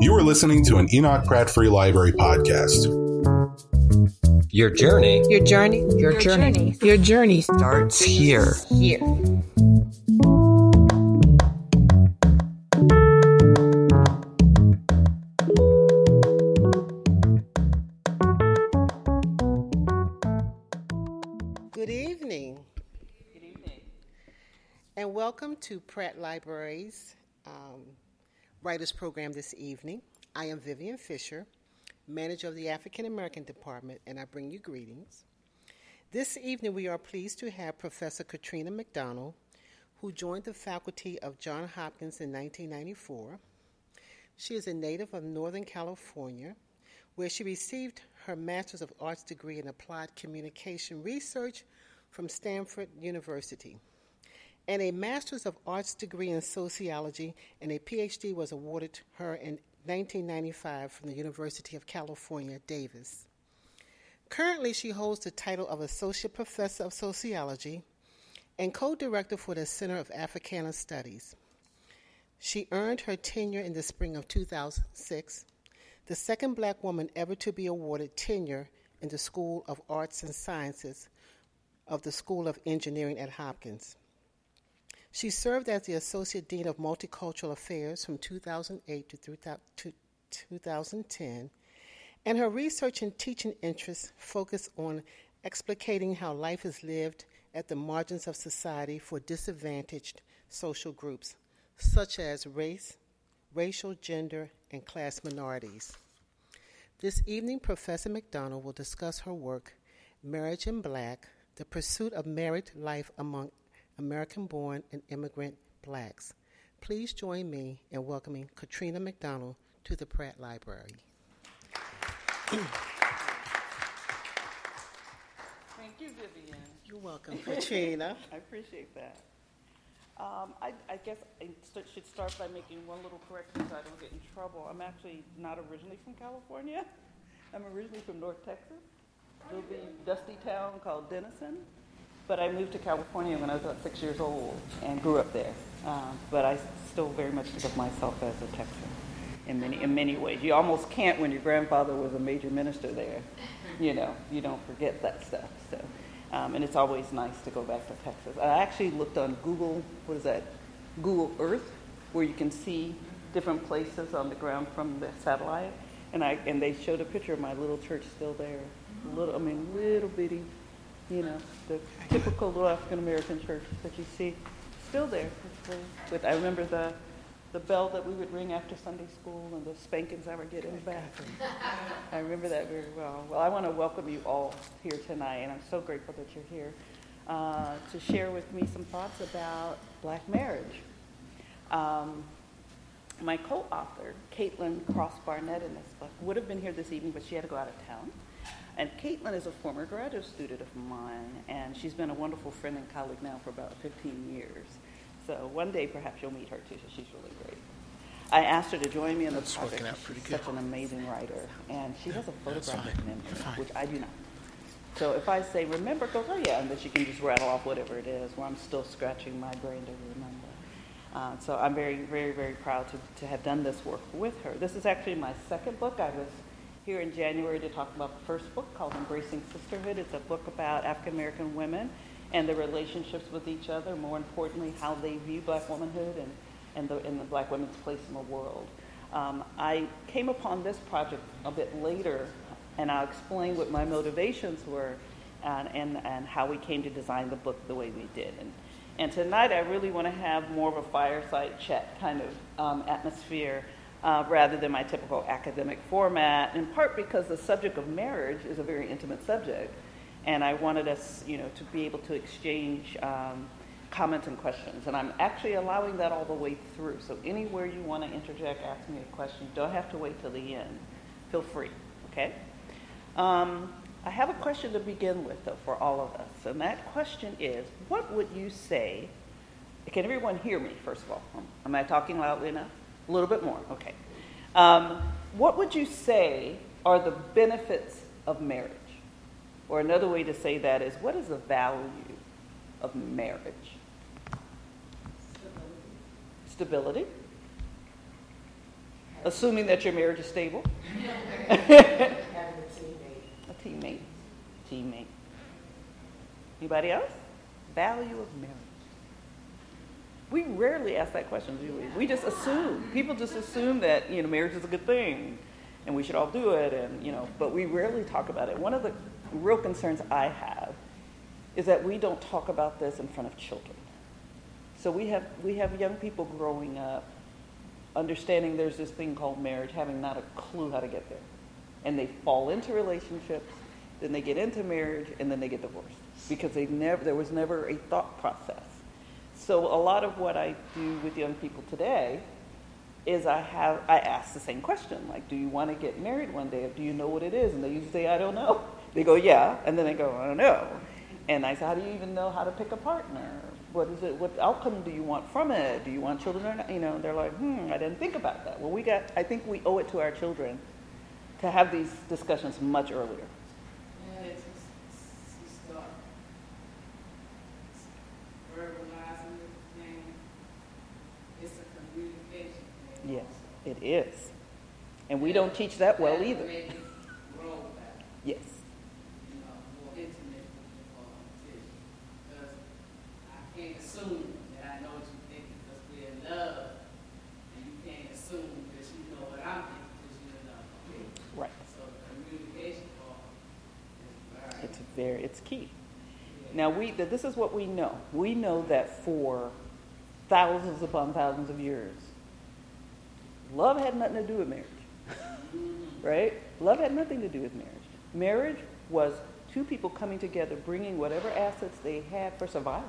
You are listening to an Enoch Pratt Free Library podcast. Your journey. Your journey. Your journey. Your journey starts here. Here. And welcome to Pratt Library's Writers Program this evening. I am Vivian Fisher, manager of the African American Department, and I bring you greetings. This evening we are pleased to have Professor Katrina McDonald, who joined the faculty of Johns Hopkins in 1994. She is a native of Northern California, where she received her Master's of Arts degree in Applied Communication Research from Stanford University. And a Master's of Arts degree in Sociology, and a PhD was awarded her in 1995 from the University of California, Davis. Currently, she holds the title of Associate Professor of Sociology and Co-Director for the Center of Africana Studies. She earned her tenure in the spring of 2006, the second black woman ever to be awarded tenure in the School of Arts and Sciences of the School of Engineering at Hopkins. She served as the Associate Dean of Multicultural Affairs from 2008 to 2010, and her research and teaching interests focus on explicating how life is lived at the margins of society for disadvantaged social groups, such as race, racial, gender, and class minorities. This evening, Professor McDonald will discuss her work, Marriage in Black: The Pursuit of Married Life Among American-born and immigrant blacks. Please join me in welcoming Katrina McDonald to the Pratt Library. Thank you, Vivian. You're welcome, Katrina. I appreciate that. I guess I should start by making one little correction so I don't get in trouble. I'm actually not originally from California. I'm originally from North Texas, a little dusty town called Denison. But I moved to California when I was about 6 years old and grew up there. But I still very much think of myself as a Texan in many ways. You almost can't when your grandfather was a major minister there. You know, you don't forget that stuff. So, and it's always nice to go back to Texas. I actually looked on Google Earth, where you can see different places on the ground from the satellite. And they showed a picture of my little church still there. Little bitty. You know, the typical little African-American church that you see, still there. But I remember the bell that we would ring after Sunday school and the spankings I would get in the bathroom. I remember that very well. Well, I want to welcome you all here tonight, and I'm so grateful that you're here to share with me some thoughts about black marriage. My co-author, Caitlin Cross Barnett, in this book, would have been here this evening, but she had to go out of town. And Caitlin is a former graduate student of mine, and she's been a wonderful friend and colleague now for about 15 years. So one day, perhaps you'll meet her too, so she's really great. I asked her to join me in the project. She's such an amazing writer, and she has a photographic memory, which I do not. So if I say, remember, go, oh yeah, and then she can just rattle off whatever it is, where I'm still scratching my brain to remember. So I'm very, very, very proud to have done this work with her. This is actually my second book. I was here in January to talk about the first book called Embracing Sisterhood. It's a book about African American women and their relationships with each other, more importantly, how they view black womanhood and the black women's place in the world. I came upon this project a bit later, and I'll explain what my motivations were and how we came to design the book the way we did. And tonight I really want to have more of a fireside chat kind of atmosphere, rather than my typical academic format, in part because the subject of marriage is a very intimate subject, and I wanted us, to be able to exchange comments and questions, and I'm actually allowing that all the way through, so anywhere you want to interject, ask me a question, don't have to wait till the end. Feel free, okay? I have a question to begin with, though, for all of us, and that question is, what would you say, can everyone hear me, first of all? Am I talking loudly enough? A little bit more, okay. What would you say are the benefits of marriage? Or another way to say that is, what is the value of marriage? Stability. assuming that your marriage is stable. A teammate. Anybody else? Value of marriage. We rarely ask that question, do we? We just assume. People just assume that, you know, marriage is a good thing and we should all do it, and, you know, but we rarely talk about it. One of the real concerns I have is that we don't talk about this in front of children. So we have young people growing up understanding there's this thing called marriage, having not a clue how to get there. And they fall into relationships, then they get into marriage, and then they get divorced because there was never a thought process. So a lot of what I do with young people today is I ask the same question, like, do you want to get married one day? Or do you know what it is? And they usually say, I don't know. They go, yeah, and then they go, I don't know. And I say, how do you even know how to pick a partner? What is it? What outcome do you want from it? Do you want children or not? You know, they're like, I didn't think about that. Well, I think we owe it to our children to have these discussions much earlier. Yes, it is. And we don't teach that well either. Yes. I can't assume that I know what you think because we're in love. And you can't assume that you know what I'm thinking because you're in love with me. Right. So the communication part is very... It's key. Yeah. Now, this is what we know. We know that for thousands upon thousands of years, love had nothing to do with marriage, right? Love had nothing to do with marriage. Marriage was two people coming together, bringing whatever assets they had for survival,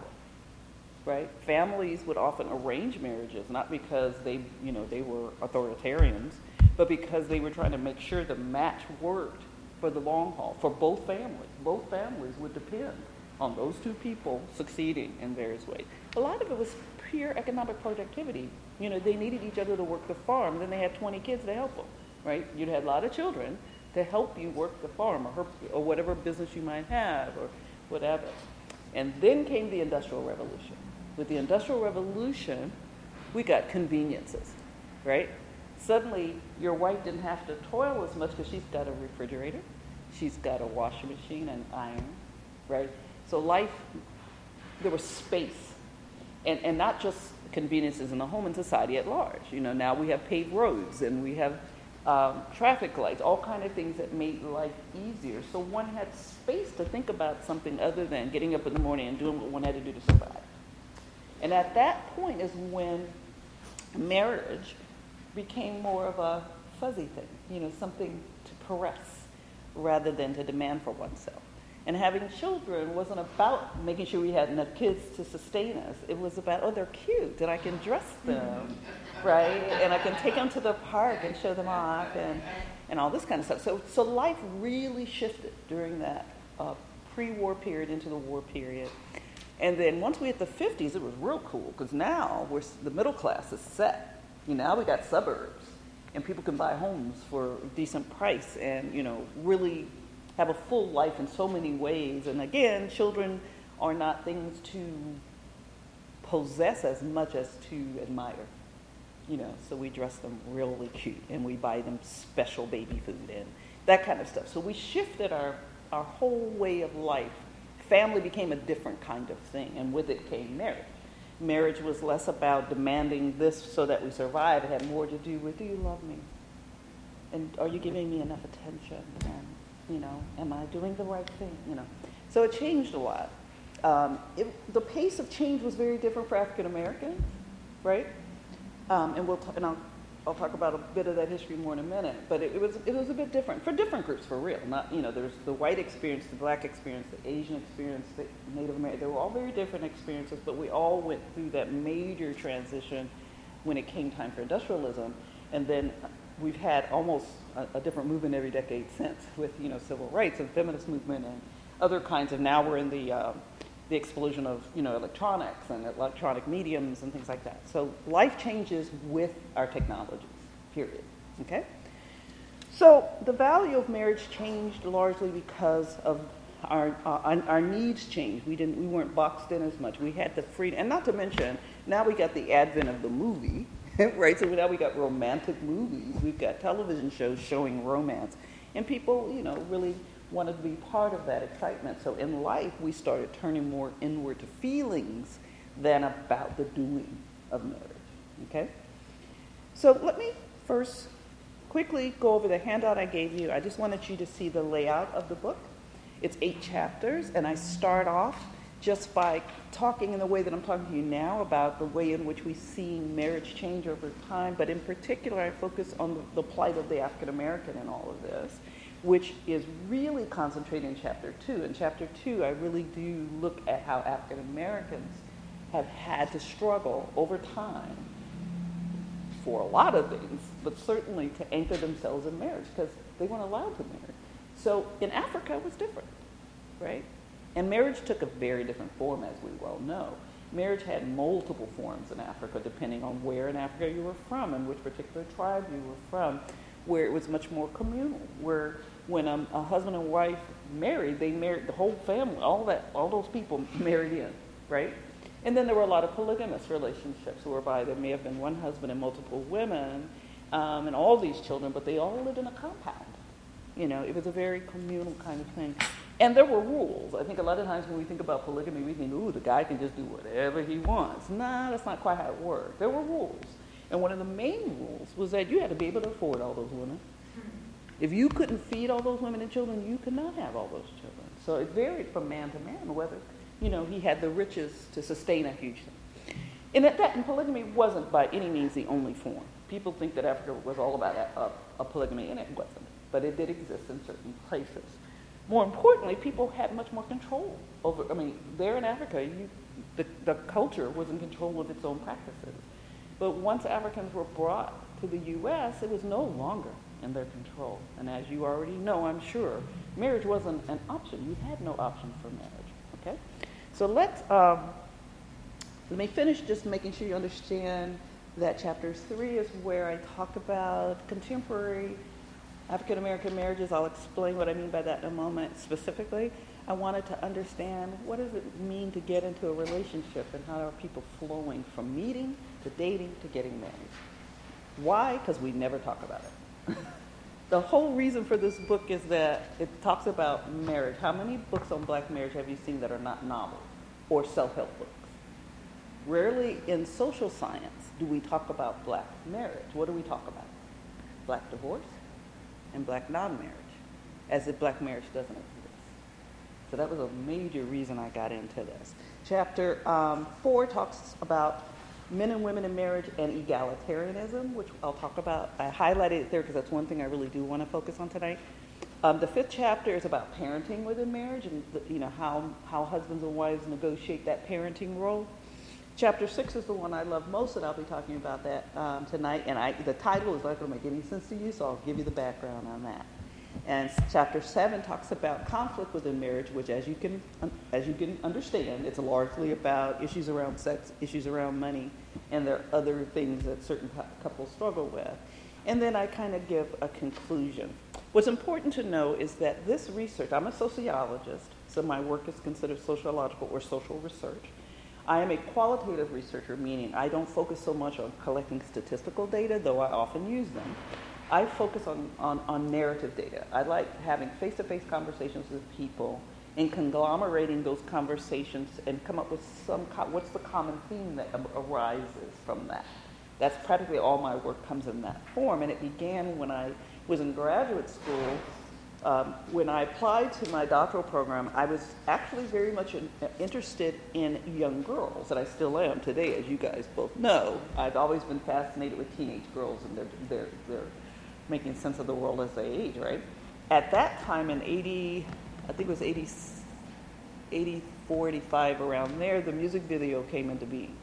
right? Families would often arrange marriages, not because they were authoritarians, but because they were trying to make sure the match worked for the long haul, for both families. Both families would depend on those two people succeeding in various ways. A lot of it was pure economic productivity. You know, they needed each other to work the farm. Then they had 20 kids to help them, right? You'd had a lot of children to help you work the farm or whatever business you might have or whatever. And then came the Industrial Revolution. With the Industrial Revolution, we got conveniences, right? Suddenly, your wife didn't have to toil as much because she's got a refrigerator. She's got a washing machine and iron, right? So there was space. And not just conveniences in the home and society at large. You know, now we have paved roads and we have traffic lights, all kind of things that made life easier. So one had space to think about something other than getting up in the morning and doing what one had to do to survive. And at that point is when marriage became more of a fuzzy thing, you know, something to caress rather than to demand for oneself. And having children wasn't about making sure we had enough kids to sustain us. It was about, oh, they're cute, and I can dress them, right? And I can take them to the park and show them off and all this kind of stuff. So life really shifted during that pre-war period into the war period. And then once we hit the 50s, it was real cool because now the middle class is set. You know, now we got suburbs, and people can buy homes for a decent price and, you know, really have a full life in so many ways. And again, children are not things to possess as much as to admire. You know, so we dress them really cute and we buy them special baby food and that kind of stuff. So we shifted our whole way of life. Family became a different kind of thing, and with it came marriage. Marriage was less about demanding this so that we survive. It had more to do with, do you love me? And are you giving me enough attention? You know, am I doing the right thing? You know, so it changed a lot. The pace of change was very different for African Americans, right? And I'll talk about a bit of that history more in a minute. But it was a bit different for different groups, for real. Not, you know, there's the white experience, the black experience, the Asian experience, the Native American. They were all very different experiences, but we all went through that major transition when it came time for industrialism, and then we've had almost a different movement every decade since, with, you know, civil rights and feminist movement and other kinds of. Now we're in the explosion of, you know, electronics and electronic mediums and things like that. So life changes with our technologies, period. Okay. So the value of marriage changed largely because of our needs changed. We weren't boxed in as much. We had the freedom, and not to mention now we got the advent of the movie. right? So now we got romantic movies. We've got television shows showing romance. And people, you know, really wanted to be part of that excitement. So in life, we started turning more inward to feelings than about the doing of marriage, okay? So let me first quickly go over the handout I gave you. I just wanted you to see the layout of the book. It's 8 chapters, and I start off just by talking in the way that I'm talking to you now about the way in which we see marriage change over time, but in particular, I focus on the plight of the African-American in all of this, which is really concentrated in Chapter 2. In Chapter 2, I really do look at how African-Americans have had to struggle over time for a lot of things, but certainly to anchor themselves in marriage because they weren't allowed to marry. So in Africa, it was different, right? And marriage took a very different form, as we well know. Marriage had multiple forms in Africa, depending on where in Africa you were from and which particular tribe you were from, where it was much more communal, where when a husband and wife married, they married the whole family, all those people married in, right? And then there were a lot of polygamous relationships whereby there may have been one husband and multiple women and all these children, but they all lived in a compound. You know, it was a very communal kind of thing. And there were rules. I think a lot of times when we think about polygamy, we think, ooh, the guy can just do whatever he wants. Nah, that's not quite how it worked. There were rules. And one of the main rules was that you had to be able to afford all those women. If you couldn't feed all those women and children, you could not have all those children. So it varied from man to man whether, you know, he had the riches to sustain a huge thing. And polygamy wasn't by any means the only form. People think that Africa was all about a polygamy, and it wasn't. But it did exist in certain places. More importantly, people had much more control over, I mean, there in Africa, the culture was in control of its own practices. But once Africans were brought to the U.S., it was no longer in their control. And as you already know, I'm sure, marriage wasn't an option. You had no option for marriage, okay? So let me finish just making sure you understand that Chapter 3 is where I talk about contemporary African-American marriages. I'll explain what I mean by that in a moment specifically. I wanted to understand what does it mean to get into a relationship and how are people flowing from meeting to dating to getting married. Why? Because we never talk about it. The whole reason for this book is that it talks about marriage. How many books on black marriage have you seen that are not novels or self-help books? Rarely in social science do we talk about black marriage. What do we talk about? Black divorce and black non-marriage, as if black marriage doesn't exist. So that was a major reason I got into this. Chapter 4 talks about men and women in marriage and egalitarianism, which I'll talk about. I highlighted it there because that's one thing I really do want to focus on tonight. The 5th chapter is about parenting within marriage and you know how husbands and wives negotiate that parenting role. Chapter 6 is the one I love most, and I'll be talking about that tonight. And the title is not going to make any sense to you, so I'll give you the background on that. And Chapter 7 talks about conflict within marriage, which, as you can understand, it's largely about issues around sex, issues around money, and there are other things that certain couples struggle with. And then I kind of give a conclusion. What's important to know is that this research, I'm a sociologist, so my work is considered sociological or social research. I am a qualitative researcher, meaning I don't focus so much on collecting statistical data, though I often use them. I focus on narrative data. I like having face-to-face conversations with people and conglomerating those conversations and come up with what's the common theme that arises from that. That's practically all my work comes in that form, and it began when I was in graduate school. When I applied to my doctoral program, I was actually very much interested in young girls, and I still am today, as you guys both know. I've always been fascinated with teenage girls and their making sense of the world as they age, right? At that time in 84, 85, around there, the music video came into being,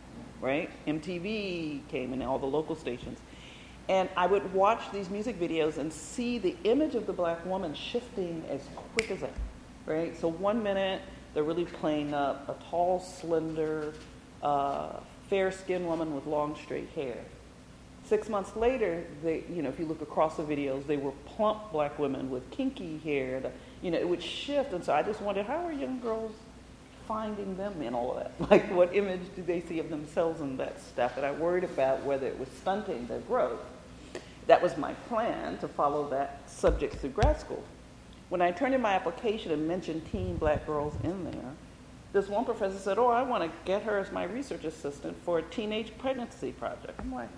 right? MTV came in, all the local stations. And I would watch these music videos and see the image of the black woman shifting as quick as ever, right? So one minute, they're really playing up a tall, slender, fair-skinned woman with long, straight hair. 6 months later, if you look across the videos, they were plump black women with kinky hair. It would shift. And so I just wondered, how are young girls finding them in all of that? Like, what image do they see of themselves in that stuff? And I worried about whether it was stunting their growth. That was my plan, to follow that subject through grad school. When I turned in my application and mentioned teen black girls in there, this one professor said, oh, I want to get her as my research assistant for a teenage pregnancy project. I'm like,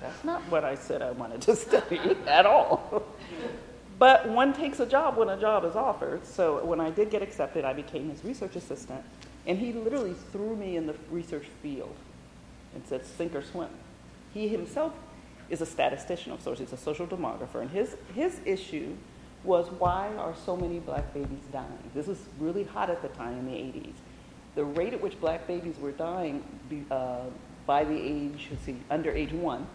that's not what I said I wanted to study at all. But one takes a job when a job is offered. So when I did get accepted, I became his research assistant. And he literally threw me in the research field and said, sink or swim. He himself is a statistician of sorts. He's a social demographer. And his issue was, why are so many black babies dying? This was really hot at the time in the 80s. The rate at which black babies were dying by the age, under age one,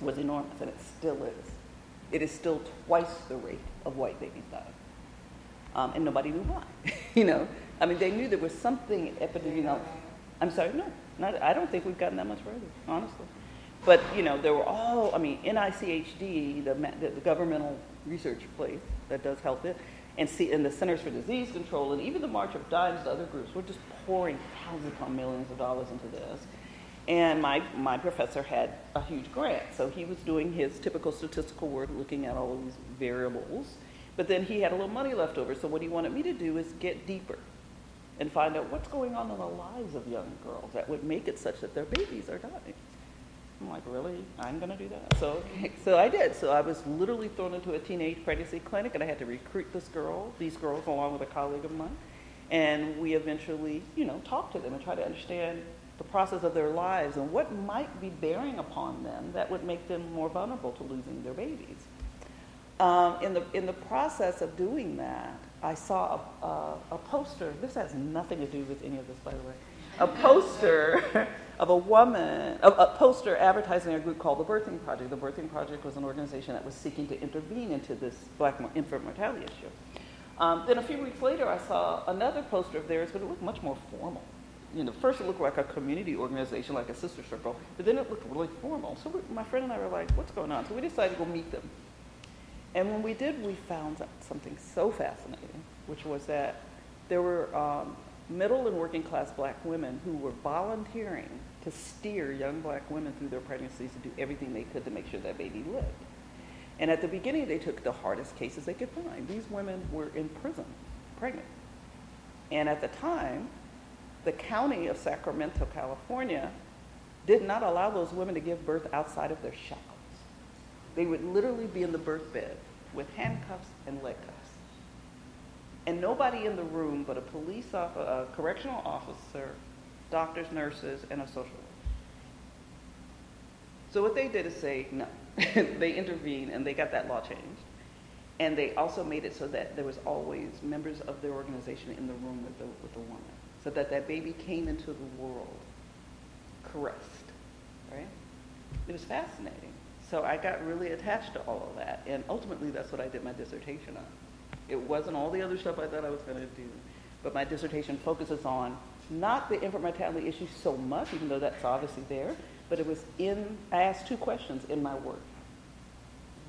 was enormous, and it still is. It is still twice the rate of white babies dying. And nobody knew why, I mean, they knew there was something epidemiological. I'm sorry, no, I don't think we've gotten that much further, honestly. But, there were all, NICHD, the governmental research place that does health, and the Centers for Disease Control, and even the March of Dimes, the other groups, were just pouring thousands upon millions of dollars into this. And my professor had a huge grant, so he was doing his typical statistical work, looking at all of these variables. But then he had a little money left over, so what he wanted me to do is get deeper and find out what's going on in the lives of young girls that would make it such that their babies are dying. I'm like, really? I'm going to do that? So I did. So I was literally thrown into a teenage pregnancy clinic, and I had to recruit these girls, along with a colleague of mine. And we eventually, talked to them and tried to understand the process of their lives and what might be bearing upon them that would make them more vulnerable to losing their babies. In the process of doing that, I saw a poster. This has nothing to do with any of this, by the way. A poster of a woman, a poster advertising a group called the Birthing Project. The Birthing Project was an organization that was seeking to intervene into this black infant mortality issue. Then a few weeks later, I saw another poster of theirs, but it looked much more formal. First it looked like a community organization, like a sister circle, but then it looked really formal. So my friend and I were like, what's going on? So we decided to go meet them. And when we did, we found out something so fascinating, which was that there were middle and working class black women who were volunteering to steer young black women through their pregnancies and do everything they could to make sure that baby lived. And at the beginning, they took the hardest cases they could find. These women were in prison, pregnant. And at the time, the county of Sacramento, California, did not allow those women to give birth outside of their shackles. They would literally be in the birth bed with handcuffs and leg cuffs. And nobody in the room but a correctional officer, doctors, nurses, and a social worker. So what they did is say no. They intervened, and they got that law changed. And they also made it so that there was always members of their organization in the room with the woman, so that that baby came into the world caressed, right? It was fascinating. So I got really attached to all of that, and ultimately that's what I did my dissertation on. It wasn't all the other stuff I thought I was going to do, but my dissertation focuses on not the infant mortality issue so much, even though that's obviously there, but it was I asked two questions in my work.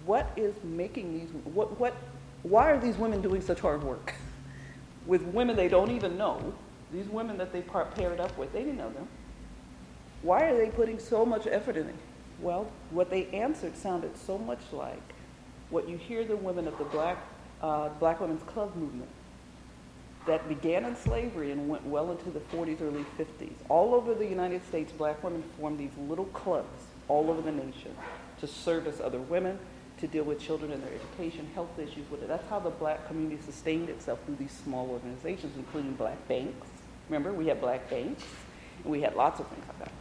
What is making why are these women doing such hard work? With women they don't even know, these women that they paired up with, they didn't know them. Why are they putting so much effort in it? Well, what they answered sounded so much like what you hear the women of the Black Women's Club movement that began in slavery and went well into the 40s, early 50s. All over the United States, black women formed these little clubs all over the nation to service other women, to deal with children and their education, health issues. That's how the black community sustained itself through these small organizations, including black banks. Remember, we had black banks, and we had lots of things like that.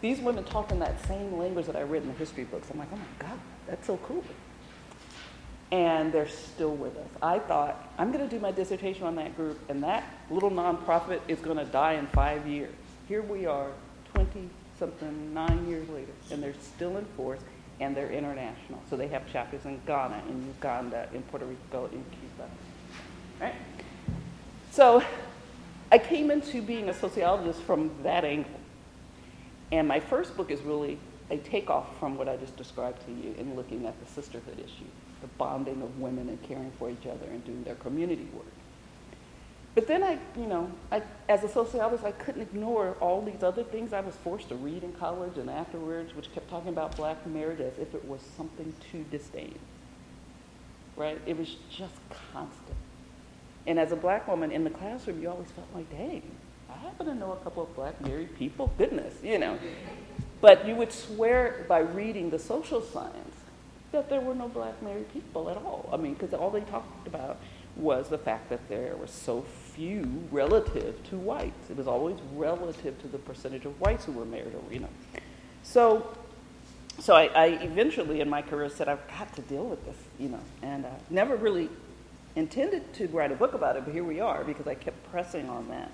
These women talked in that same language that I read in the history books. I'm like, oh my God, that's so cool. And they're still with us. I thought, I'm going to do my dissertation on that group, and that little nonprofit is going to die in 5 years. Here we are, 9 years later, and they're still in force, and they're international. So they have chapters in Ghana, in Uganda, in Puerto Rico, in Cuba. Right? So I came into being a sociologist from that angle. And my first book is really a takeoff from what I just described to you in looking at the sisterhood issue, the bonding of women and caring for each other and doing their community work. But then I, as a sociologist, I couldn't ignore all these other things I was forced to read in college and afterwards, which kept talking about black marriage as if it was something to disdain, right? It was just constant. And as a black woman in the classroom, you always felt like, dang, I happen to know a couple of black married people, goodness, But you would swear by reading the social science that there were no black married people at all. I mean, because all they talked about was the fact that there were so few relative to whites. It was always relative to the percentage of whites who were married, or So I eventually in my career said, I've got to deal with this, and I never really intended to write a book about it, but here we are because I kept pressing on that.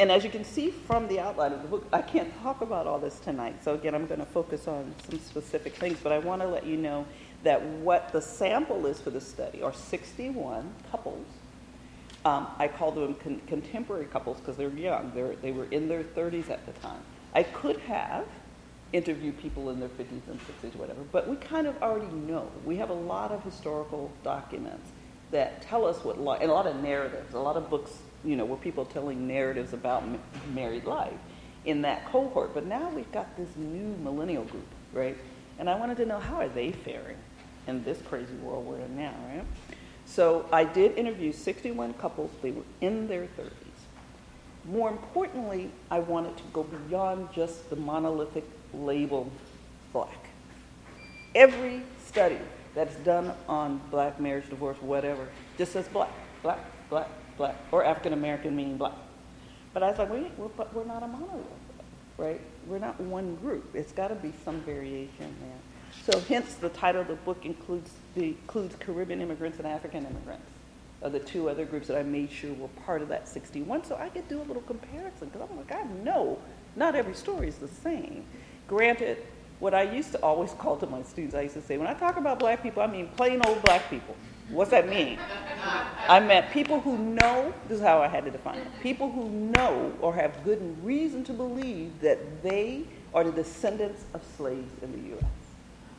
And as you can see from the outline of the book, I can't talk about all this tonight. So again, I'm going to focus on some specific things, but I want to let you know that what the sample is for the study are 61 couples. I call them contemporary couples because they're young. They were in their 30s at the time. I could have interviewed people in their 50s and 60s, whatever, but we kind of already know. We have a lot of historical documents that tell us what life, and a lot of narratives, a lot of books, where people telling narratives about married life in that cohort. But now we've got this new millennial group, right? And I wanted to know, how are they faring in this crazy world we're in now, right? So I did interview 61 couples. They were in their 30s. More importantly, I wanted to go beyond just the monolithic label black. Every study that's done on black marriage, divorce, whatever, just says black, black, black, black, or African-American meaning black. But I was like, wait, but we're not a monolith. Right? We're not one group. It's got to be some variation there. So hence the title of the book includes Caribbean immigrants and African immigrants, are the two other groups that I made sure were part of that 61. So I could do a little comparison because I'm like, I know not every story is the same. Granted, what I used to always call to my students, I used to say, when I talk about black people, I mean plain old black people. What's that mean? I meant people who know, this is how I had to define it, people who know or have good reason to believe that they are the descendants of slaves in the U.S.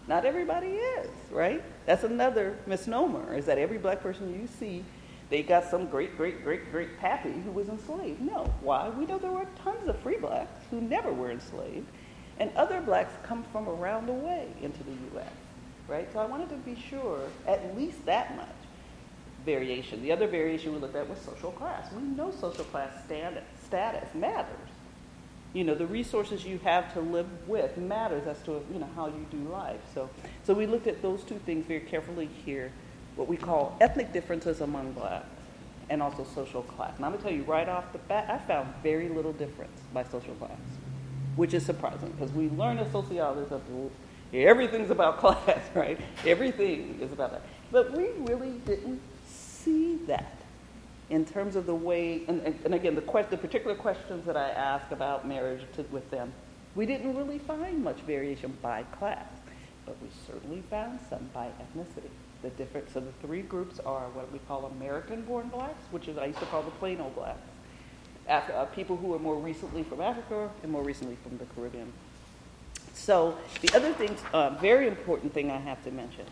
Not everybody is, right? That's another misnomer, is that every black person you see, they got some great, great, great, great pappy who was enslaved. No, why? We know there were tons of free blacks who never were enslaved, and other blacks come from around the way into the U.S. Right? So I wanted to be sure at least that much variation. The other variation we looked at was social class. We know social class status matters. The resources you have to live with matters as to how you do life. So we looked at those two things very carefully here, what we call ethnic differences among blacks and also social class. And I'm going to tell you right off the bat, I found very little difference by social class, which is surprising because we learn as sociologists of everything's about class, right? Everything is about that. But we really didn't see that in terms of the way, and again, the particular questions that I ask about marriage with them, we didn't really find much variation by class, but we certainly found some by ethnicity. The difference of the three groups are what we call American-born blacks, which is I used to call the plain old blacks, people who are more recently from Africa and more recently from the Caribbean. So the other thing, very important thing I have to mention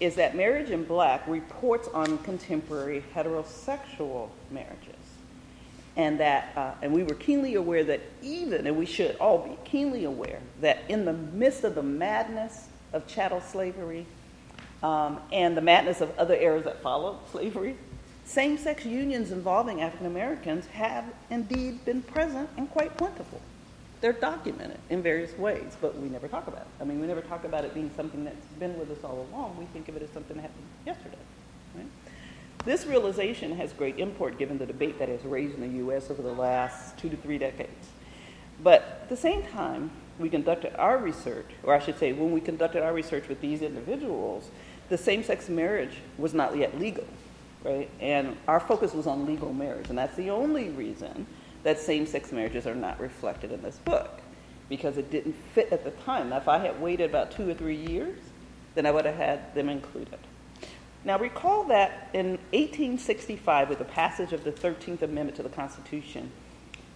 is that Marriage in Black reports on contemporary heterosexual marriages. And that, and we were keenly aware that and we should all be keenly aware that in the midst of the madness of chattel slavery and the madness of other eras that followed slavery, same-sex unions involving African Americans have indeed been present and quite plentiful. They're documented in various ways, but we never talk about it. I mean, we never talk about it being something that's been with us all along. We think of it as something that happened yesterday. Right? This realization has great import given the debate that has raised in the U.S. over the last 2 to 3 decades. But at the same time, we conducted our research, or I should say, when we conducted our research with these individuals, the same-sex marriage was not yet legal, right? And our focus was on legal marriage, and that's the only reason that same-sex marriages are not reflected in this book because it didn't fit at the time. Now, if I had waited about 2 or 3 years, then I would have had them included. Now, recall that in 1865, with the passage of the 13th Amendment to the Constitution,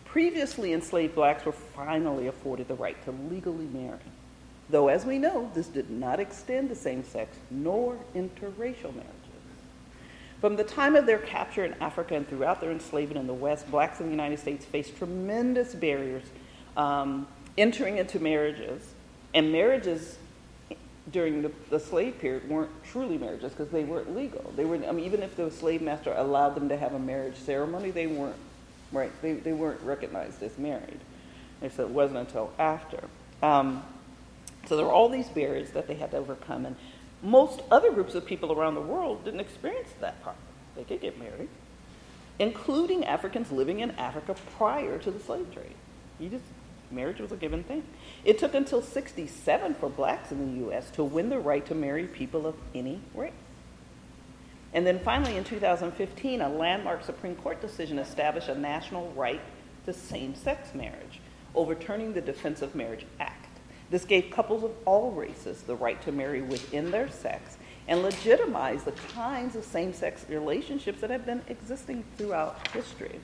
previously enslaved blacks were finally afforded the right to legally marry, though, as we know, this did not extend to same-sex nor interracial marriages. From the time of their capture in Africa and throughout their enslavement in the West, blacks in the United States faced tremendous barriers entering into marriages. And marriages during the slave period weren't truly marriages because they weren't legal. They were, I mean, even if the slave master allowed them to have a marriage ceremony, they weren't, right? They weren't recognized as married. And so it wasn't until after. So there were all these barriers that they had to overcome. And most other groups of people around the world didn't experience that part. They could get married, including Africans living in Africa prior to the slave trade. Marriage was a given thing. It took until 1967 for blacks in the U.S. to win the right to marry people of any race. And then finally, in 2015, a landmark Supreme Court decision established a national right to same-sex marriage, overturning the Defense of Marriage Act. This gave couples of all races the right to marry within their sex and legitimized the kinds of same-sex relationships that have been existing throughout history.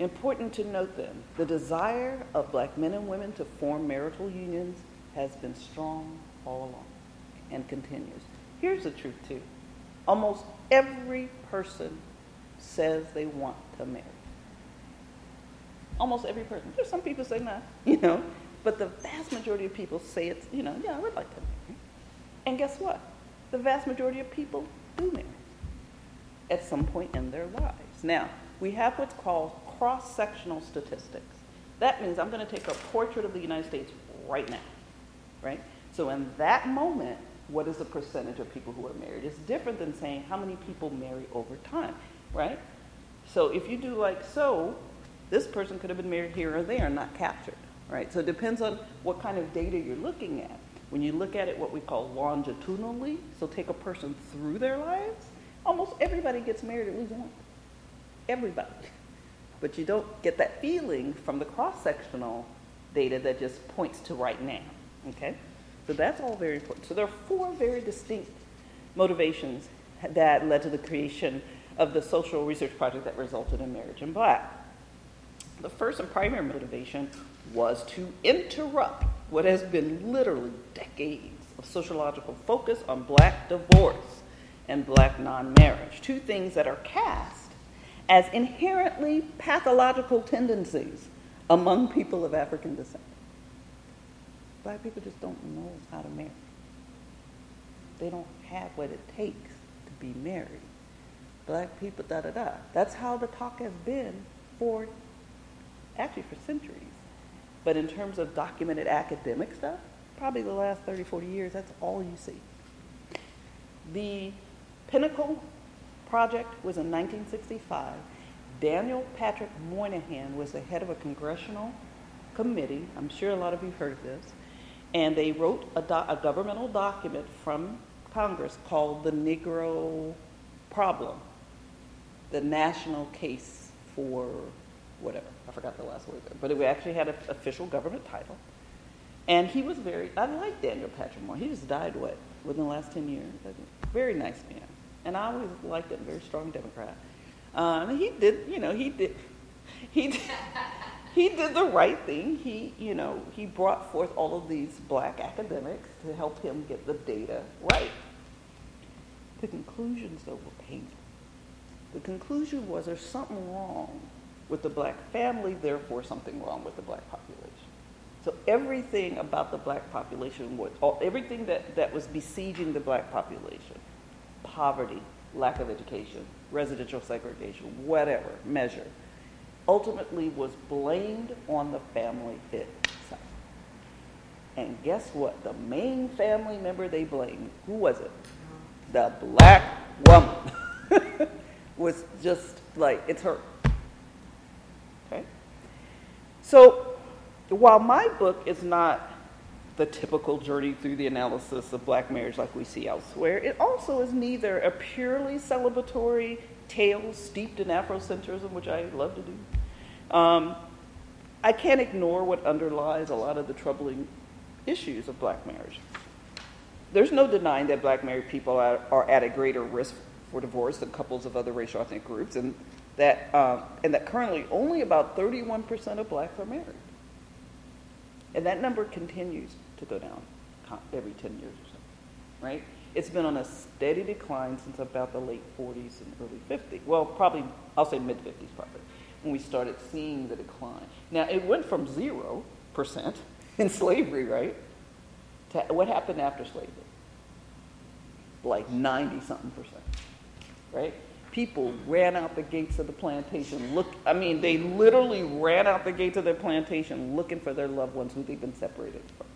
Important to note then, the desire of black men and women to form marital unions has been strong all along and continues. Here's the truth too. Almost every person says they want to marry. Almost every person. There's some people say no, but the vast majority of people say it's, yeah, I would like to marry. And guess what? The vast majority of people do marry at some point in their lives. Now, we have what's called cross-sectional statistics. That means I'm going to take a portrait of the United States right now, right? So in that moment, what is the percentage of people who are married? It's different than saying how many people marry over time, right? So if you do like so, this person could have been married here or there and not captured, right? So it depends on what kind of data you're looking at. When you look at it what we call longitudinally, so take a person through their lives, almost everybody gets married at least once. Everybody. But you don't get that feeling from the cross-sectional data that just points to right now, okay? So that's all very important. So there are four very distinct motivations that led to the creation of the social research project that resulted in Marriage in Black. The first and primary motivation was to interrupt what has been literally decades of sociological focus on black divorce and black non-marriage, two things that are cast as inherently pathological tendencies among people of African descent. Black people just don't know how to marry. They don't have what it takes to be married. Black people, da-da-da. That's how the talk has been for centuries. But in terms of documented academic stuff, probably the last 30, 40 years, that's all you see. The pinnacle project was in 1965. Daniel Patrick Moynihan was the head of a congressional committee. I'm sure a lot of you have heard of this. And they wrote a governmental document from Congress called the Negro Problem, the national case for whatever. I forgot the last word there. But it actually had an official government title. And he was I like Daniel Patrick Moynihan. He just died, within the last 10 years? Very nice man. And I always liked him, very strong Democrat. He did the right thing. He brought forth all of these black academics to help him get the data right. The conclusions, though, were painful. The conclusion was there's something wrong with the black family, therefore something wrong with the black population. So everything about the black population, everything that was besieging the black population, poverty, lack of education, residential segregation, whatever measure, ultimately was blamed on the family itself. And guess what? The main family member they blamed, who was it? The black woman. Was just like, it's her. Okay? So while my book is not the typical journey through the analysis of black marriage like we see elsewhere, it also is neither a purely celebratory tale steeped in Afrocentrism, which I love to do. I can't ignore what underlies a lot of the troubling issues of black marriage. There's no denying that black married people are at a greater risk for divorce than couples of other racial ethnic groups, and that currently only about 31% of blacks are married. And that number continues to go down every 10 years or so, right? It's been on a steady decline since about the late 40s and early 50s. Well, probably, I'll say mid-50s probably, when we started seeing the decline. Now, it went from 0% in slavery, right? To what happened after slavery? Like 90-something percent, right? People ran out the gates of the plantation. They literally ran out the gates of their plantation looking for their loved ones who they've been separated from.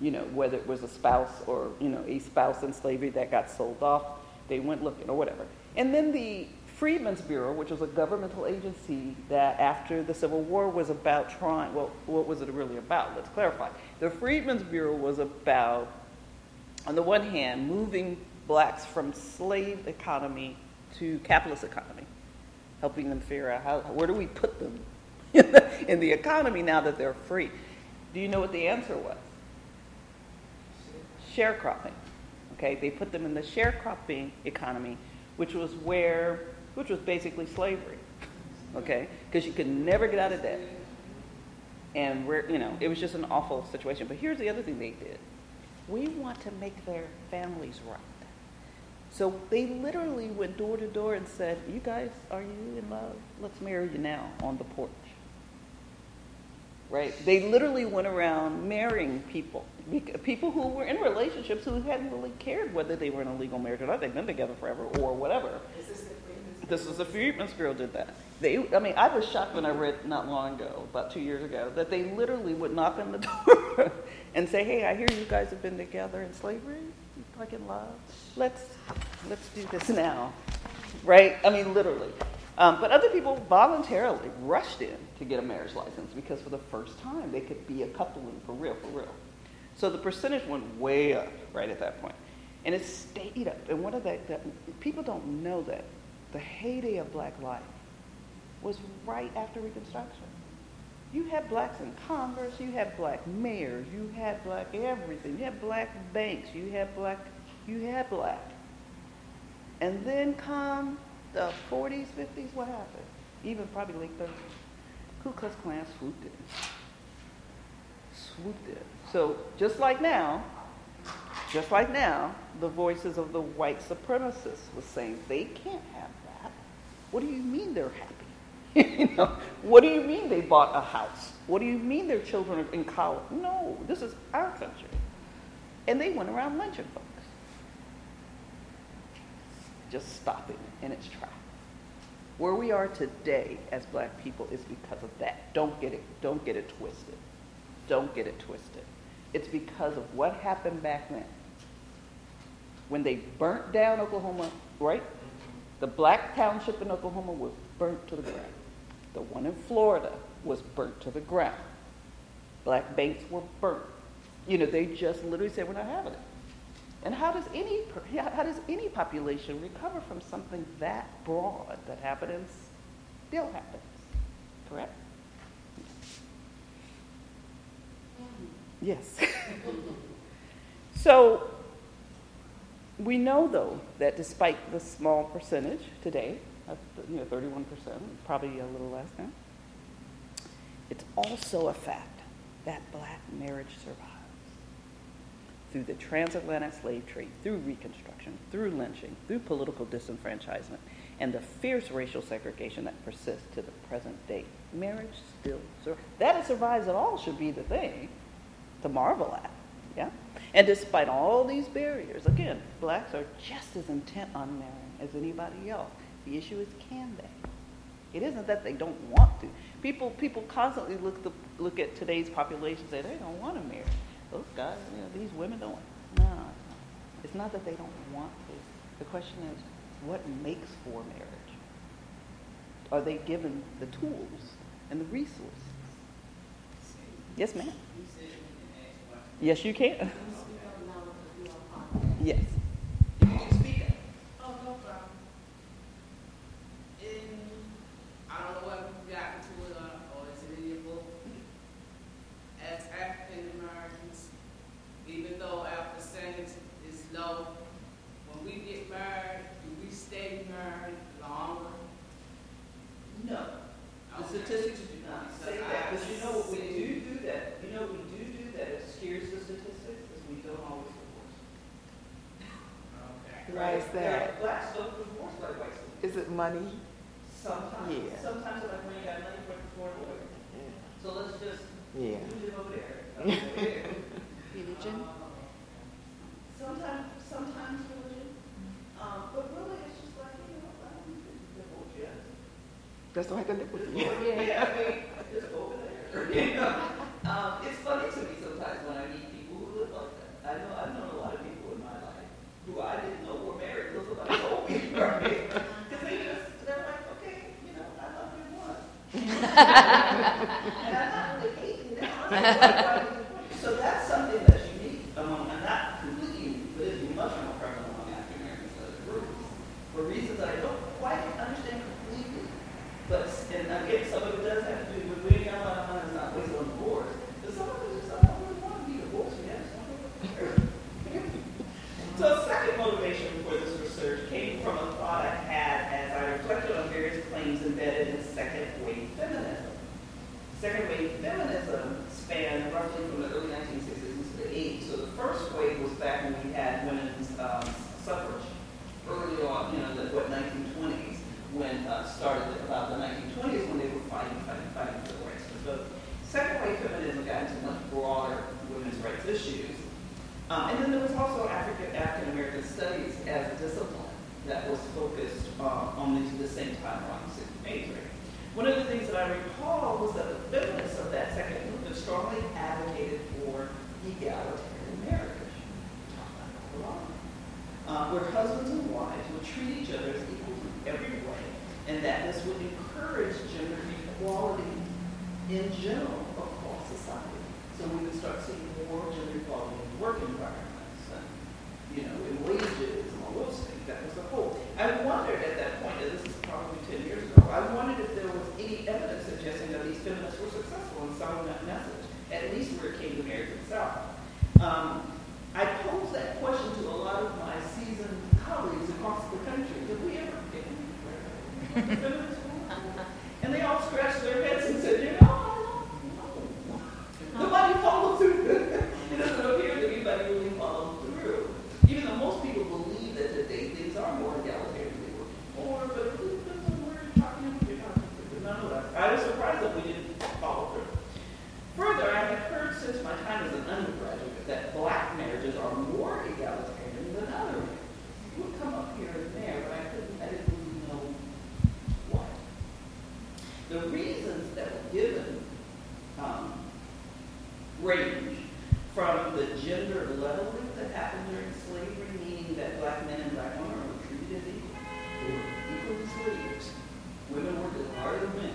You know, whether it was a spouse or, you know, a spouse in slavery that got sold off, they went looking or whatever. And then the Freedmen's Bureau, which was a governmental agency that after the Civil War was about trying, well, what was it really about? Let's clarify. The Freedmen's Bureau was about, on the one hand, moving blacks from slave economy to capitalist economy, helping them figure out where do we put them in the economy now that they're free. Do you know what the answer was? Sharecropping. Okay, they put them in the sharecropping economy, which was basically slavery. Okay, because you could never get out of debt, and it was just an awful situation. But here's the other thing they did: we want to make their families right. So they literally went door to door and said, "You guys, are you in love? Let's marry you now on the porch." Right? They literally went around marrying people who were in relationships who hadn't really cared whether they were in a legal marriage or not. They'd been together forever or whatever. This was the Freedmen's Bureau did that. I was shocked when I read not long ago, about 2 years ago, that they literally would knock on the door and say, "Hey, I hear you guys have been together in slavery. You fucking love. Let's do this now." Right? Literally. But other people voluntarily rushed in to get a marriage license because for the first time they could be a couple and for real. So the percentage went way up right at that point. And it stayed up. And people don't know that the heyday of black life was right after Reconstruction. You had blacks in Congress, you had black mayors, you had black everything, you had black banks, you had black. And then come the 40s, 50s, what happened? Even probably late 30s. Ku Klux Klan swooped in. So just like now, the voices of the white supremacists was saying, they can't have that. What do you mean they're happy? What do you mean they bought a house? What do you mean their children are in college? No, this is our country. And they went around lynching folks. Just stopping it in its tracks. Where we are today as black people is because of that. Don't get it twisted. It's because of what happened back then. When they burnt down Oklahoma, right? The black township in Oklahoma was burnt to the ground. The one in Florida was burnt to the ground. Black banks were burnt. They just literally said, we're not having it. And how does any population recover from something that broad that happens, still happens, correct? Yes. So we know, though, that despite the small percentage today, 31%, probably a little less now, it's also a fact that black marriage survives. Through the transatlantic slave trade, through Reconstruction, through lynching, through political disenfranchisement, and the fierce racial segregation that persists to the present day. Marriage still survives. That it survives at all should be the thing to marvel at, yeah? And despite all these barriers, again, blacks are just as intent on marrying as anybody else. The issue is, can they? It isn't that they don't want to. People constantly look at today's population and say, they don't want to marry. Those guys, these women don't. No, it's not that they don't want to. The question is, what makes for marriage? Are they given the tools and the resources? Yes, ma'am. Yes, you can. Yes. Why is that? Blacks go through divorce like whites. Is it money? Sometimes. Yeah. Sometimes like when you got money for a lawyer. Yeah. So let's just move it over there. Religion. Sometimes religion. But really, it's just like, you know, I don't need to divorce yet. That's not like a nipple. Yeah, I mean, just over there. You know? It's funny to me sometimes when I meet people who live like that. I've known a lot of people in my life who I didn't know were married until somebody told me, right? Because they're like, okay, you know, I love you once. And I'm not really hating them. So that's something that's unique among, and not completely unique, but it's much more prevalent among African Americans as a group for reasons that I don't quite understand completely. But, and again, some of it does have to do with waiting out my mind is not based on divorce. But some of it is just, I don't really want to be divorced yet. So a second motivation for this research came from a thought I had as I reflected on various claims embedded in second-wave feminism. Second-wave feminism spanned roughly from the early 1960s to the 80s. So the first wave was back when we had women's suffrage, early on, you know, the 1920s, when started about the 1920s when they were fighting for the rights to vote. Second wave feminism got into much broader women's rights issues. And then there was also African-American studies as a discipline that was focused on the same time around the 1960s. One of the things that I recall was that the feminists of that second movement strongly advocated for egalitarian marriage, where husbands and wives would treat each other as equal in every way, and that this would encourage gender equality in general across society. So we would start seeing more gender equality in work environments, and, you know, in wages and all those things. That was the whole. I wondered at that point, and this is probably 10 years ago, I wondered if there was any evidence suggesting that these feminists were successful in selling that message, at least where it came to marriage itself. I posed that question to a lot of my seasoned colleagues across the country. Did we ever get anywhere? Feminists were? And they all scratched their heads and said, you know, nobody followed through. It doesn't appear that anybody really followed through. Even though most people believe that today things are more egalitarian than they were before, but it depends on where you're talking about. I was surprised that we didn't follow through. Further, I have heard since my time as an undergraduate that black marriages are more egalitarian than other marriages. You would come up here and there, but I didn't really know why. The reasons that were given range from the gender leveling that happened during slavery, meaning that black men and black women were treated as equal. They were equally slaves. Women worked as hard as men.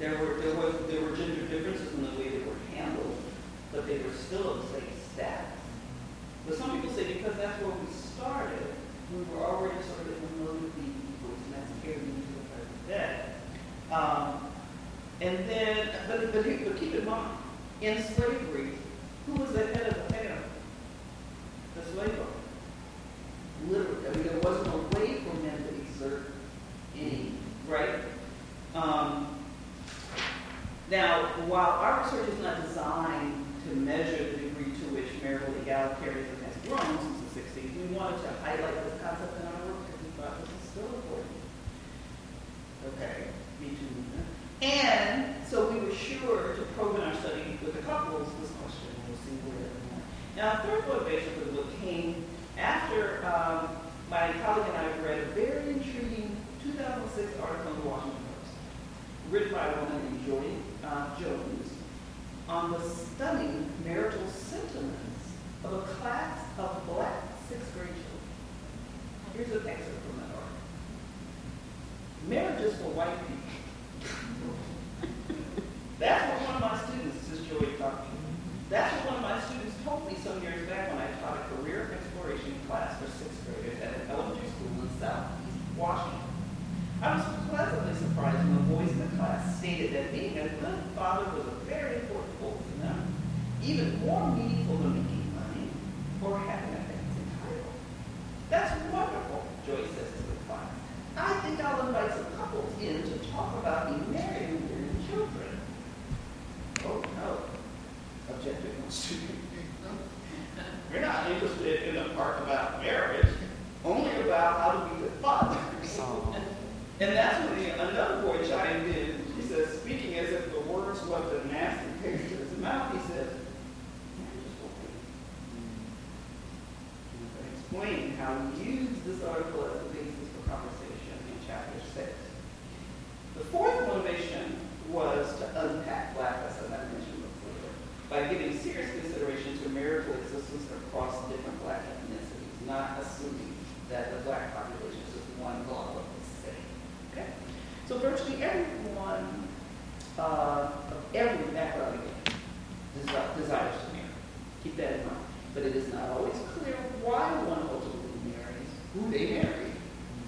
There were gender differences in the way they were handled, but they were still of slave status. But some people say because that's where we started, we were already sort of in the mode of being equal, and that's carried into the present day. And then, but keep in mind, in slavery, who was the head of the family? The slave owner. Literally. I mean, there wasn't a way for men to exert any, right? Now, while our research is not designed to measure the degree to which marital egalitarianism has grown since the 60s, we wanted to highlight this concept in our work because we thought this is still important. Okay, me too. And so we were sure to probe in our study with the couples this question, and we'll see where it went. Now, third motivation for the book came after my colleague and I read a very intriguing 2006 article in the Washington Post, written by a woman named Jody Jones, on the stunning marital sentiments of a class of black sixth-grade children. Here's an excerpt from that article. Marriages for white people. That's what one of my students, this is Joey talking. That's what one of my students told me some years back when I taught a career exploration class for sixth graders at an elementary school in southeast Washington. I was pleasantly surprised when the boys in the class stated that being a good father was a very important goal to them, even more meaningful than making money or having a fancy title. That's wonderful, Joey says to the class. I think I'll invite some couples in to talk about being married and raising children. Oh, no. Objective student. We're not interested in the part about marriage. And that's what another boy chimed in. He says, speaking as if the words were the nasty picture in his mouth, he says, explain how we use this article as the basis for conversation in Chapter 6. The fourth motivation was to unpack blackness, as I mentioned before, by giving serious consideration to marital existence across different black ethnicities, not assuming that the black population is just one block of the city. Okay? So virtually everyone of every background desires to marry. Keep that in mind. But it is not always clear why one ultimately marries who they marry.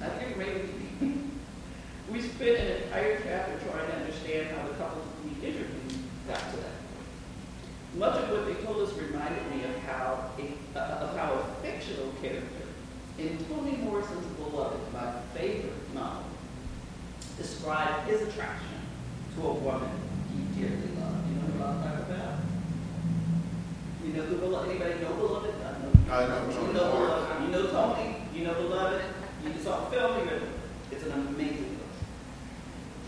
I think maybe we spent an entire chapter trying to understand how the couples we interviewed got to that point. Much of what they told us reminded me of how a fictional character in Toni Morrison's Beloved, my favorite novel, described his attraction to a woman he dearly loved. You know what I'm talking about? You know the Beloved? Anybody know Beloved? I know Beloved. You know Tony. You know Beloved. You saw the film. It's an amazing book.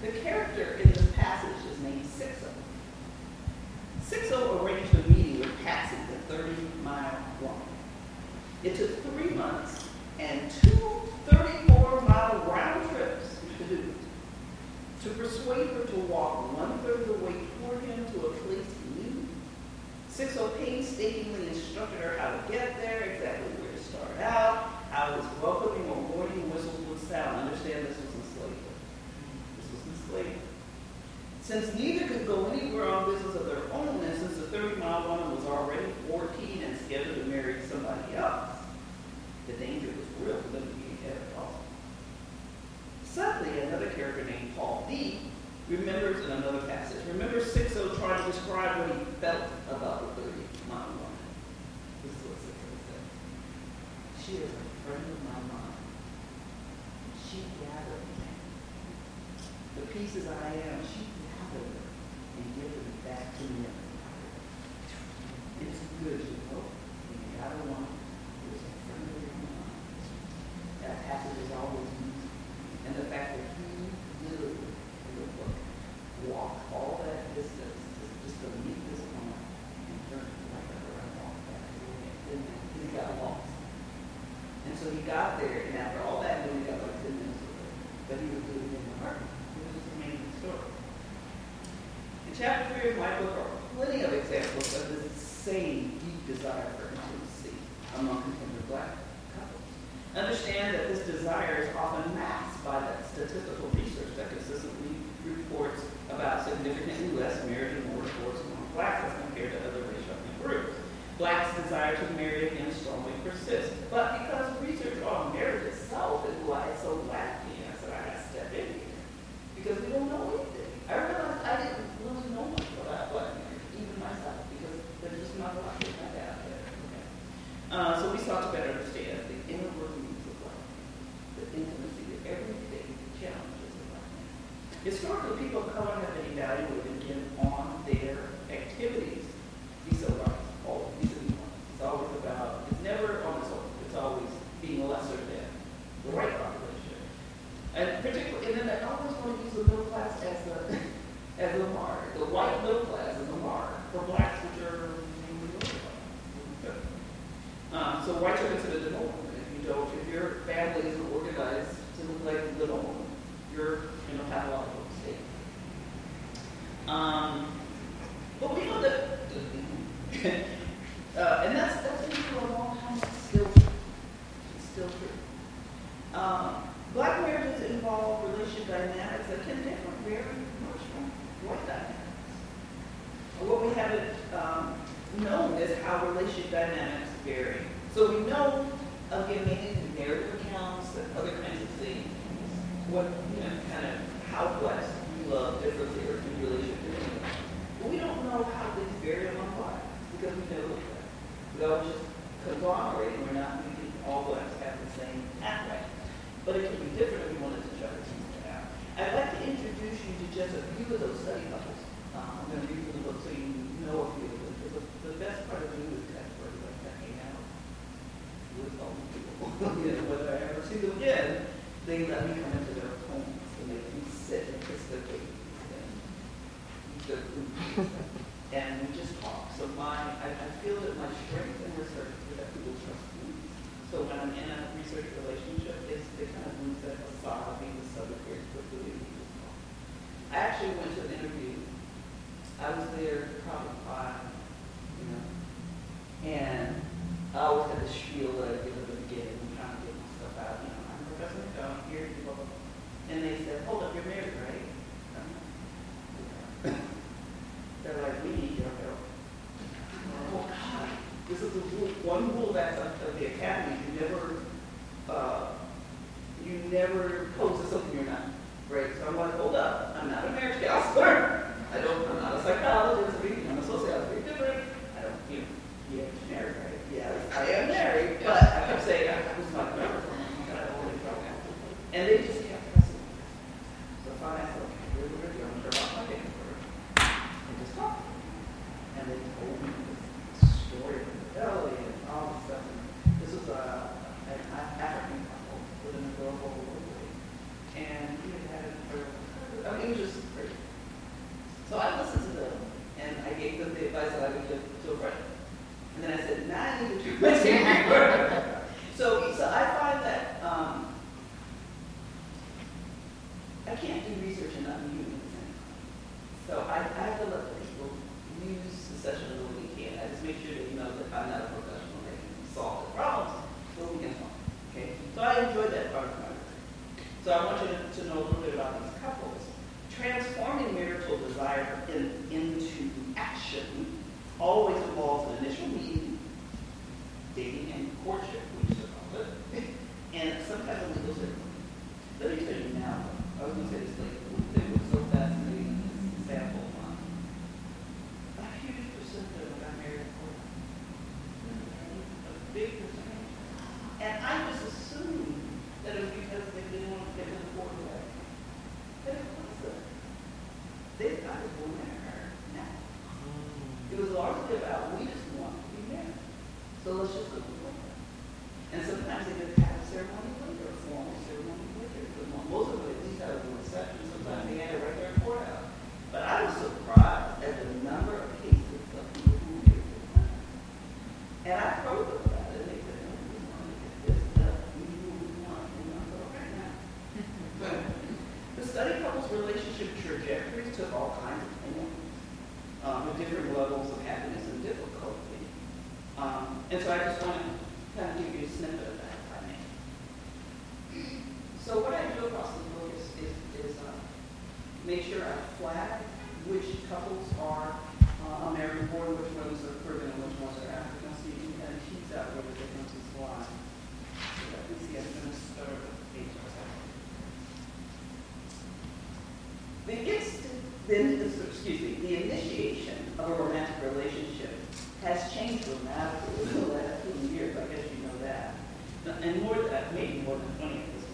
The character in this passage is named Sixo. Sixo arranged a meeting with Patsy, the 30-mile woman. It took 3 months and two 34-mile round trips to persuade her to walk one-third of the way toward him to a place he knew. Sixo painstakingly instructed her how to get there, exactly where to start out, how his welcoming or warning whistle would sound. Understand, this was in slavery. Since neither could go anywhere on business of their own, and since the 30-mile woman was already 14 and scheduled to marry somebody else, the danger was real for them to be ahead of all. Suddenly, another character named Paul D. remembers in another passage. Remember Sixo trying to describe what he felt about the 30-mile woman. This is what Sixo said. She is a friend of my mind. She gathered me. The pieces I am, she gathered them and given them back to me. It's good, you know. When you got a woman who is a friend of your mind. That passage is always easy. And the fact that he literally walk all that distance just to meet this woman and turn like a walk back. And he got lost. And so he got there, and after all that, he got like 10 minutes away. But he was doing it in the heart. It was just an amazing story. In Chapter 3 of my book are plenty of examples of this same deep desire for intimacy among contemporary black couples. Understand that this desire is often masked by that statistical research that consistently reports about significantly less marriage and more divorce among blacks as compared to other racial groups. Blacks' desire to marry again strongly persists, but because research on marriage itself is why it's so wacky, I said I had to step in here because we don't know anything. I realized I didn't really know much about black marriage, even myself, because there's just not a lot of that out there. Okay. So we sought to better understand the inner workings of black people, the intimacy of everything, the challenge. Historically, people of color have been evaluated again on their activities. These are rights, always. These are the ones. It's always about, it's never on its own. It's always being lesser than the white population. And particularly, and then I always want to use the middle class as the mark. The white middle class is the mark for blacks, which are so whites are considered the norm. If you don't, if your family isn't organized to look like the norm, you're going to have a lot of mistakes. But we know that, and that's been for a long time, it's still true. Black marriages involve relationship dynamics that can differ very much from white dynamics. What we haven't known is how relationship dynamics vary. So we know, again, mainly through narrative accounts and other kinds of things, what, kind of how blacks you love differently or in relationship differently. But we don't know how things vary among blacks because we never look at that. We always just conglomerate and we're not thinking all blacks have the same pathway. But it can be different if we wanted to try to tease that out. I'd like to introduce you to just a few of those study couples. I'm going to read from the book so you know a few of them. Because the best part of me is that we're like to hang out with all the people. Whether I ever see them again, they let me come into their homes. and we just talk. So I feel that my strength in research is that people trust me. So when I'm in a research relationship, it's the kind of things that facade being the subject here quickly. I actually went to an interview. I was there probably 5, and I always had this spiel that I did at the beginning, trying to get my stuff out. I'm Professor McDonald, I'm here, blah, blah, blah. And they said, hold up, you're married, right? They're like, we need your help. Oh, God. This is one rule that's of the academy. You never pose as something you're not. Right? So I'm like, hold up. I'm not a marriage counselor. I'm not a psychologist. I'm a sociologist. Very different. Yeah, married, right? Yes, I am married. But I kept saying, I was not married. And I only broke out. And they just kept pressing me. So I found myself, I'm sure about my day for and just talk. And they told me this story of infidelity and all this stuff. And this was an African couple with an adorable little boy. And he had it was just crazy. So I listened to them, and I gave them the advice that I would give to a friend. And then I said, nah, I need to do my same. So I find that I can't do research and not be human at the same time. So I have to let people use the session a little bit. I just make sure that you know that I'm not a professional that can solve the problems, but we can solve them. Okay? So I enjoyed that part of my research. So I want you to know a little bit about these couples. Transforming marital desire into action always involves an initial meeting, dating, and courtship, which is about it, and some kind of legal ceremony. Let me tell you now, I was going to say this later, but it was so fascinating, this example of mine. A huge percentage of got married before. A big percentage. And I just assumed that it was because they didn't want to get to the court way. But it wasn't. They thought it was women. It was largely about, we just want to be married. So let's just look at that. And sometimes they did have a ceremony later, a formal ceremony later. Most of them at least had a reception. Sometimes they had it right there in courthouse. But I was surprised at the number of cases of people who were married. And I probed them about it. And they said, no, we want to get this stuff. We do what we want. And I'm like, okay, now. The study couples' relationship trajectories took all kinds of forms. With different levels of happiness and difficulty. And so I just want to kind of give you a snippet of that, if I may. So what I do across the book is make sure I flag which couples are American born, which ones are Caribbean, and which ones are African, so you can kind of tease out where the differences lie. So let me see, I'm going to start with page 7. The initiation of a romantic relationship has changed dramatically over the last few years. I guess you know that. And maybe more than 20 at this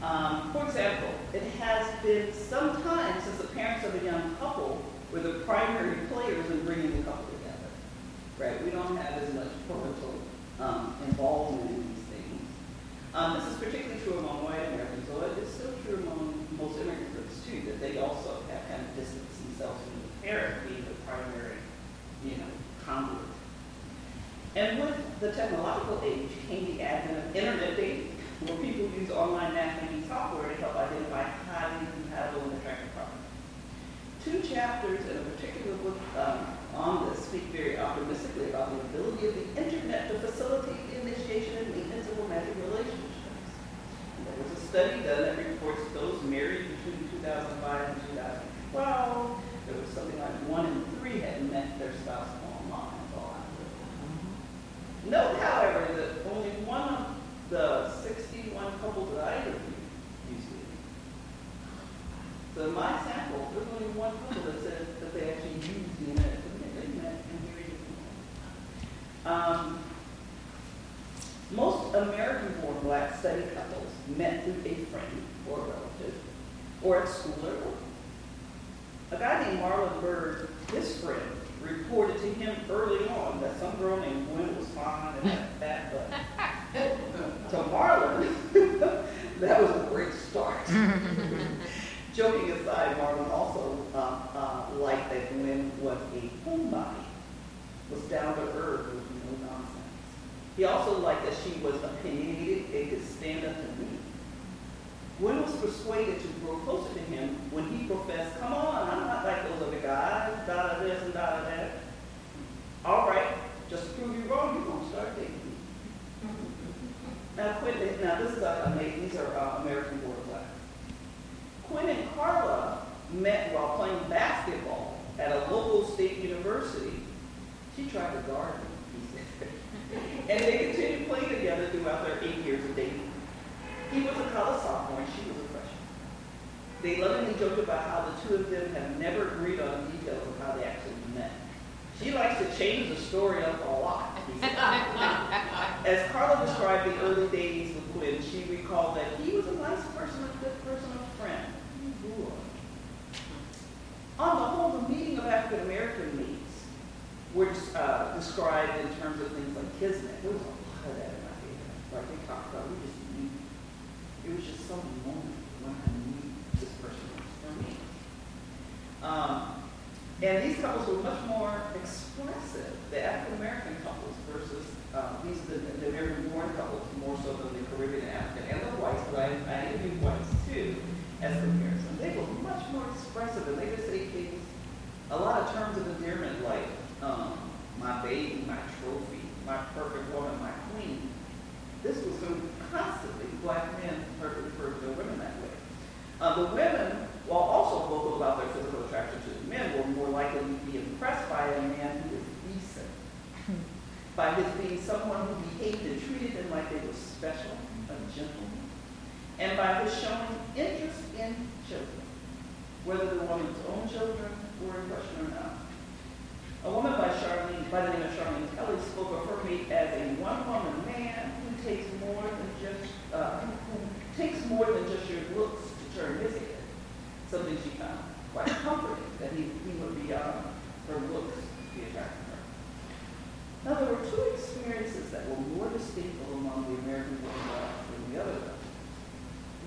point. For example, it has been some time since the parents of a young couple were the primary players in bringing the couple together. Right? We don't have as much parental involvement in these things. This is particularly true among white Americans, though it is still true among most immigrant groups, too, that they also have kind of distanced themselves from the parent being the primary, conduit. And with the technological age came the advent of internet dating, where people use online matchmaking software to help identify highly compatible and attractive partners. 2 chapters in a particular book on this speak very optimistically about the ability of the internet to facilitate the initiation and maintenance of romantic relationships. There was a study done that reports those married between 2005 and 2012. There was something like 1 in 3 had met their spouse online. That's all I know. Note, however, that only one of the 61 couples that I interviewed used it. So in my sample, there's only one couple that said that they actually used the internet. They met and married it. Most American-born black study couples met through a friend or a relative or at school or work. A guy named Marlon Bird, his friend, reported to him early on that some girl named Gwen was fine and had a fat butt. To Marlon, that was a great start. Joking aside, Marlon also He also liked that she was opinionated and could stand up to me. Gwen was persuaded to grow closer to him when he professed, "Come on, I'm not like those other guys, da da this and da da that." "All right, just to prove you wrong, you're going to start dating me." Now this is amazing. These are American Born Blacks. Quinn and Carla met while playing basketball at a local state university. "She tried to guard me," he said. And they continued playing together throughout their 8 years of dating. He was a college sophomore and she was a freshman. They lovingly joked about how the two of them have never agreed on details of how they actually met. "She likes to change the story up a lot," he said. As Carla described the early days with Quinn, she recalled that he was a nice person, a good person, a friend. Ooh. On the whole, the meeting of African-American meetings were described in terms of things like kismet. There was a lot of that in my theater. Like we talked about, we just knew. It was just some moment when I knew this person was for me. And these couples were much more expressive. The African-American couples versus the American-born couples more so than the Caribbean and African and the whites, but I interviewed whites too as comparison. They were much more expressive, and they would say things, a lot of terms of endearment like, my baby, my trophy, my perfect woman, my queen. This was so constantly black men referred to women that way. The women, while also vocal about their physical attraction to the men, were more likely to be impressed by a man who is decent, by his being someone who behaved and treated them like they were special, a gentleman, and by his showing interest in children, whether the woman's own children were in question or not. A woman by the name of Charlene Kelly spoke of her mate as a one-woman man who takes more than just your looks to turn his head. Something she found quite comforting, that he would be her looks to be attracted to her. Now there were two experiences that were more distinct among the American women than the other.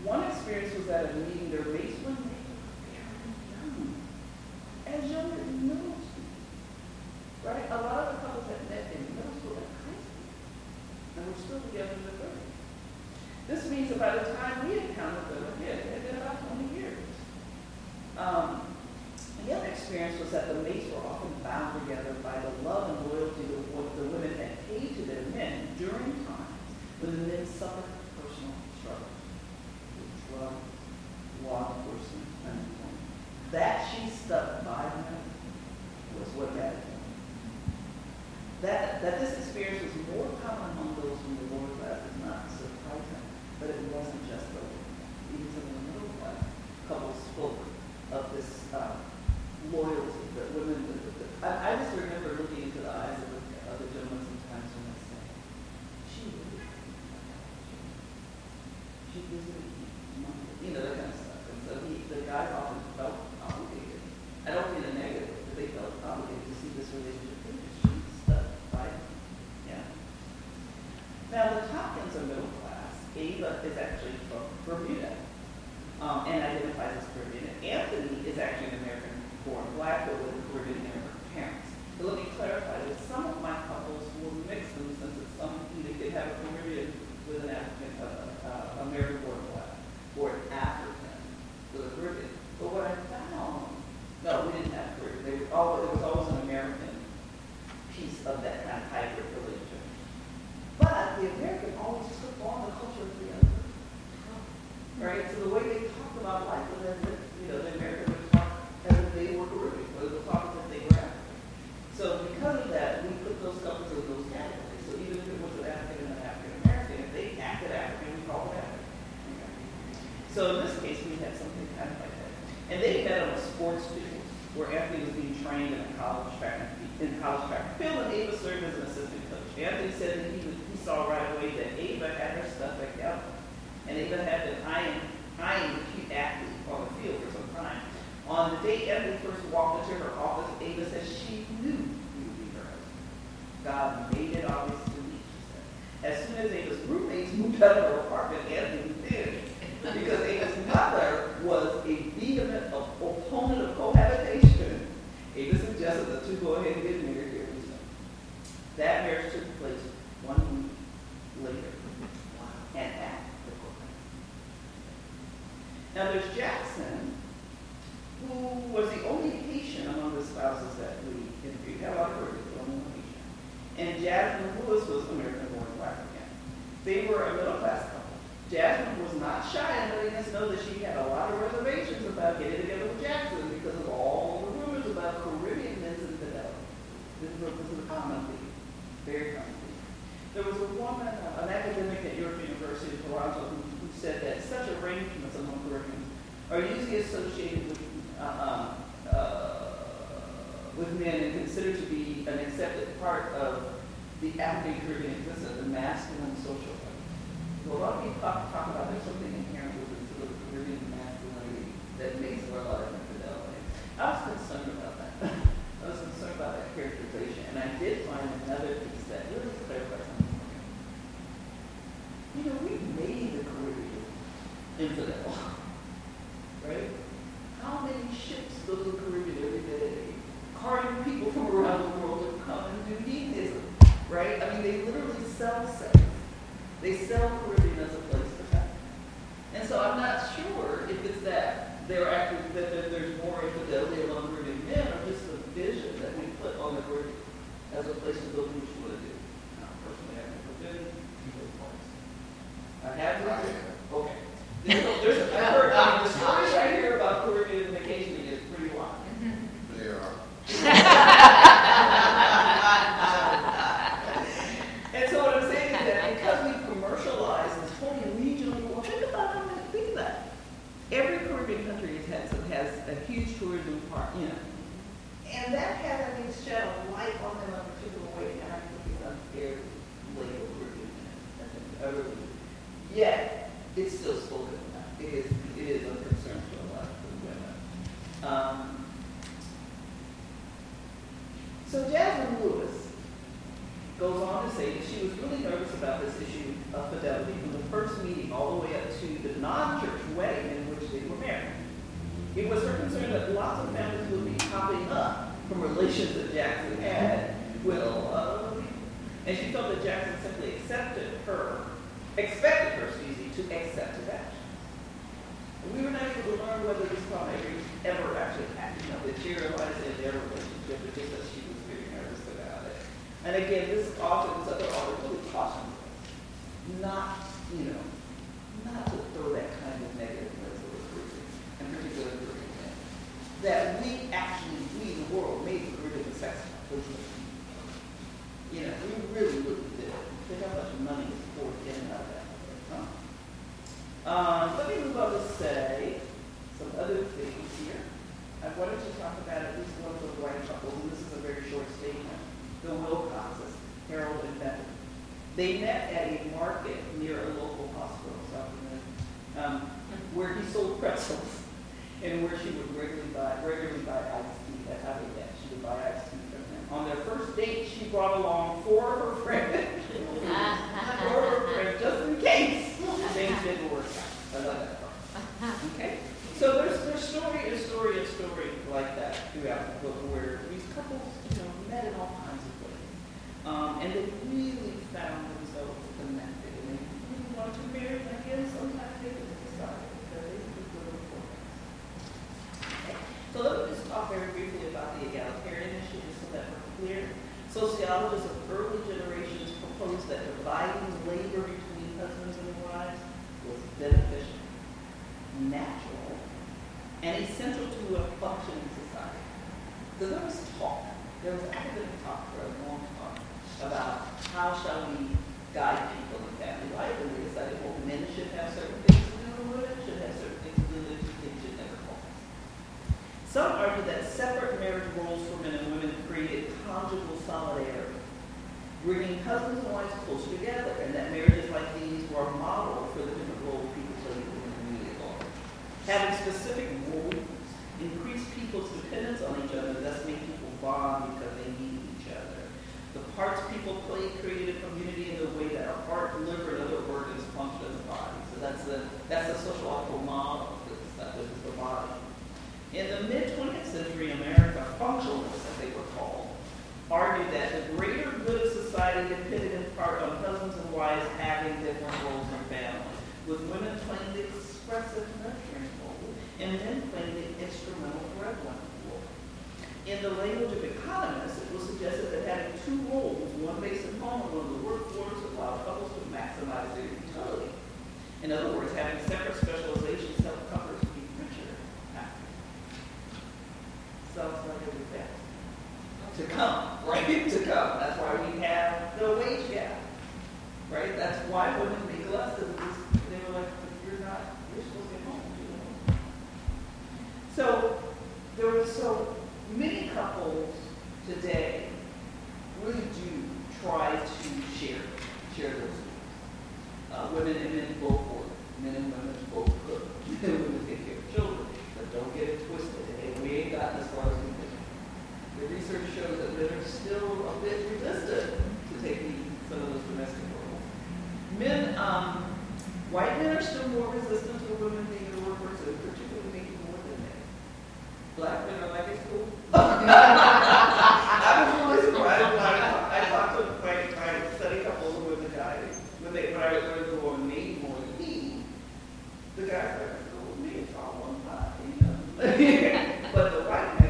One experience was that of meeting their mates when they were very young, as young as middle school. Right? A lot of the couples that met in middle school and high school, and we're still together in the 30s. This means that by the time we encountered them again, it had been about 20 years. The other experience was that the mates were often bound together by the love and loyalty of what the women had paid to their men during times when the men suffered personal struggles. Drug, law enforcement, unemployment. That she stuck by them was what mattered. That this experience was more common among those from the lower class is not surprising, but it wasn't just the lower class. Even some of the middle class couples spoke of this loyalty that women did. I just remember looking into the eyes of the other gentlemen sometimes when I said, "She really cares about that. She visited me," you know, that kind of stuff. And so the guys often felt obligated. I don't mean a negative, but they felt obligated to see this relationship. Now, the Hopkins are middle class. Ava is actually from Bermuda and identifies as Bermuda. Anthony is actually an American-born black, but with Caribbean-American parents. But let me clarify that some of my couples will mix them, since it's some either could have a Caribbean with an African, American-born black, or an African with a Caribbean. But what I found, no, we didn't have Caribbean. It was always an American piece of that kind of hybrid religion. But the American always took on the culture of the other, right? So the way they talked about life was as if, you know, the American would talk as if they were Caribbean, or they would talk as if they were African. So because of that, we put those couples in those categories. So even if it was an African and an African-American, if they acted African, we called it African. So in this case, we had something kind of like that. And they met on a sports field, where Anthony was being trained in college track. Phil and Ava served as an assistant coach. Anthony said that he saw right away that Ava had her stuff back out, and Ava had been eyeing the cute athlete on the field for some time. On the day Anthony first walked into her office, Ava said she knew he would be her husband. "God made it obvious to me," she said. As soon as Ava's roommates moved out of her apartment, Anthony did, because Ava's mother was a vehement opponent of cohabitation. Ava suggested the two go ahead and get married here. That marriage took place 1 week later at that particular time. Now there's Jackson, who was the only Haitian among the spouses that we interviewed. Now I've heard of the only Haitian. And Jasmine Lewis was American-born black again. They were a middle-class couple. Jasmine was not shy in letting us know that she had a lot of reservations about getting together with Jackson because of all the rumors about Caribbean men's infidelity. This was a common thing, very common thing. There was a woman, an academic at York University in Toronto, who said that such arrangements among Caribbeans are usually associated with men and considered to be an accepted part of the African Caribbean existence, the masculine social. Well, a lot of people talk about there's something inherent within the Caribbean masculinity that makes for a lot of infidelity. I was concerned about that. I was concerned about that characterization, and I did find another piece that really clarified something. You know, we made the Caribbean infidel, right? How many ships go to the Caribbean every day, carting people from around the world to come and do hedonism, right? I mean, they literally sell sex. They sell Caribbean as a place to have. And so I'm not sure if it's that they're actually that there's more infidelity among Caribbean men or just the vision that we put on the Caribbean as a place to go do what you want to do. Now, personally, I have no vision. I have no vision. Okay. I've heard the stories I hear about Caribbean vacationing is pretty wild. They are. A huge tourism part, you know. And that had, I mean, shed a light on them in a particular way, and I think I'm scared later we're doing that. Yet, it's still spoken about. It is a concern for a lot of women. So Jasmine Lewis goes on to say that she was really nervous about this issue of fidelity from the first meeting all the way up to the non-church wedding in which they were married. It was her concern that lots of families would be popping up from relations that Jackson had with a lot of people. And she felt that Jackson simply expected her to accept his action. We were not able to learn whether these lawmakers ever actually acted up, materialized in their relationship, but just that she was very nervous about it. And again, this other author really cautions us not to throw that kind of negative that we, the world, made the Caribbean successful. You know, we really wouldn't do it. Think how much money is poured in and out of that. Huh? Let me move on to say some other things here. I wanted to talk about at least one of the white couples, and this is a very short statement. The Wilcoxes, Harold and Bethany. They met at a market near a local hospital, where he sold pretzels. And where she would regularly buy iced tea. That's how they met. She would buy iced tea from him. On their first date, she brought along four of her friends, just in case things didn't work out. I love that part. Okay? So there's story like that throughout the book where these couples, met in all kinds of ways. And they really found themselves connected. And they really wanted to be married, I guess, sometimes they would decide. So let me just talk very briefly about the egalitarian initiative so that we're clear. Sociologists of early generations proposed that dividing labor between husbands and wives was beneficial, natural, and essential to a functioning society. So there was talk, academic talk for a long time about how shall we guide people in family life, and we decided, well, men should have certain things to do, women should have certain things to do. Some argue that separate marriage roles for men and women created conjugal solidarity, bringing husbands and wives closer together, and that marriages like these were a model for the different roles people played in the community at large. Having specific roles increased people's dependence on each other, thus made people bond because they needed each other. The parts people played created a community in the way that our heart, liver, and other organs function as a body. So that's the sociological model that is the body. In the mid-20th century, America, functionalists, as they were called, argued that the greater good of society society depended in part on husbands and wives having different roles in families, with women playing the expressive nurturing role and men playing the instrumental breadwinner role. In the language of economists, it was suggested that having two roles, one based at home and one in the workforce, allowed couples to maximize their utility. In other words, having separate specializations helped couples to be richer. Sounds like a disaster. To come, right? To come. That's why we have the wage gap, right? That's why women make less of this. They were like, if you're not, you're supposed to get home, you know? So there were so many couples today really do try to share those things. Women and men both work. Men and women both cook. Men and women take care of children. But don't get it twisted. Hey, we ain't gotten as far as we can. The research shows that men are still a bit resistant to taking some of those domestic roles. Men, white men are still more resistant to women being the workers, and particularly making more than men. Black men are like, it's cool. I was really surprised when I talked to my study couple of women guys. When I learned the woman made more than me, the guys are like, oh, me, it's all one pie, you know. But the white men,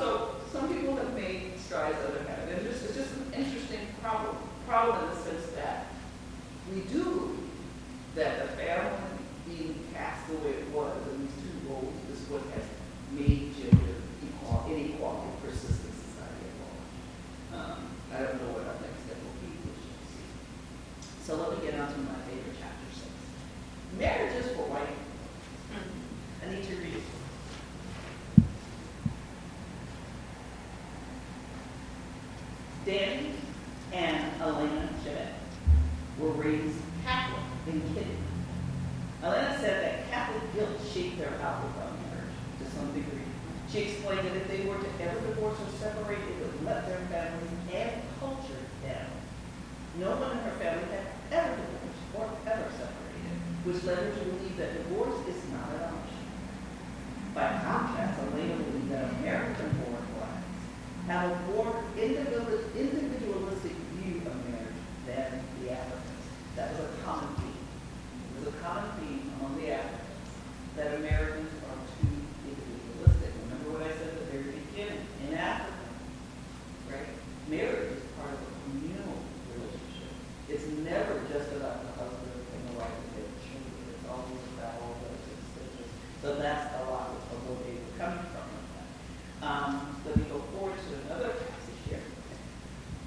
so some people have made strides that have happened. It's just an interesting problem in the sense that we do believe that the family being cast the way it was in these two roles is what has made gender inequality persist in society at large. I don't know what our next step will be, we shall see. So let me get on to my favorite chapter 6. Marriages for white people. I need to read it. Danny and Elena Chabet were raised Catholic in Kitty. Elena said that Catholic guilt shaped their outlook on marriage to some degree. She explained that if they were to ever divorce or separate, it would let their family and culture down. No one in her family had ever divorced or ever separated, which led her to believe that divorce is not an option. By contrast, Elena believed that American-born have a more individualistic view of marriage than the Africans. That was a common theme. It was a common theme among the Africans that Americans are too individualistic. Remember what I said at the very beginning? In Africa, right? Marriage is part of a communal relationship. It's never just about the husband and the wife and their children. It's always about all those extensions. So that's a lot of what they were coming from. Let me go forward to another passage here.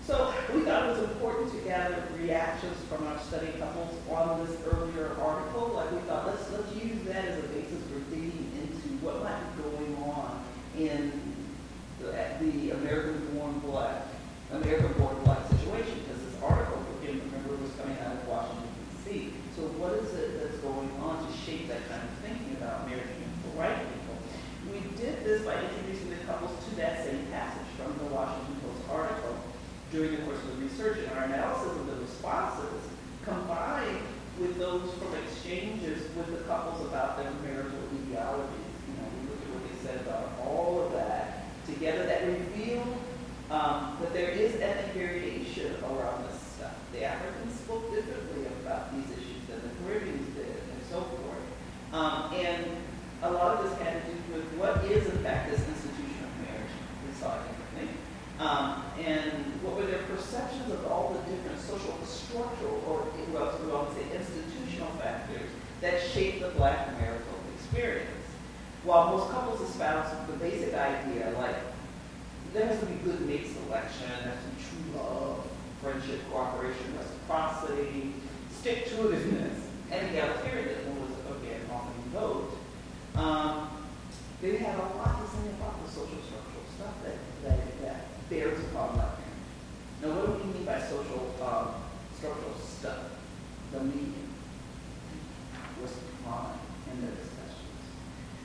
So we thought it was important to gather reactions from our study couples on this earlier article. Like we thought, let's use that as a basis for digging into what might be going on in the American-born black situation. Because this article, if you remember, was coming out of Washington, D.C. So what is it that's going on to shape that kind of thinking about marriage for white people? We did this by introducing the couples to that same passage from the Washington Post article during the course of the research, and our analysis of the responses combined with those from exchanges with the couples about their marital ideologies. You know, we looked at what they said about all of that together that revealed that there is ethnic variation around this stuff. The Africans spoke differently about these issues than the Caribbeans did and so forth. And a lot of this had to do with what is, in fact, this institution of marriage. We saw it differently. And what were their perceptions of all the different social, structural, or well, we always say institutional factors that shape the black marital experience. While most couples espouse the basic idea, like, there has to be good mate selection, there has to be true love, friendship, cooperation, reciprocity, stick-to-itiveness, and egalitarianism was, again, often invoked. They have a lot to say about the social structural stuff that bears upon black marriage. Now, what do we mean by social structural stuff? The medium was common in their discussions.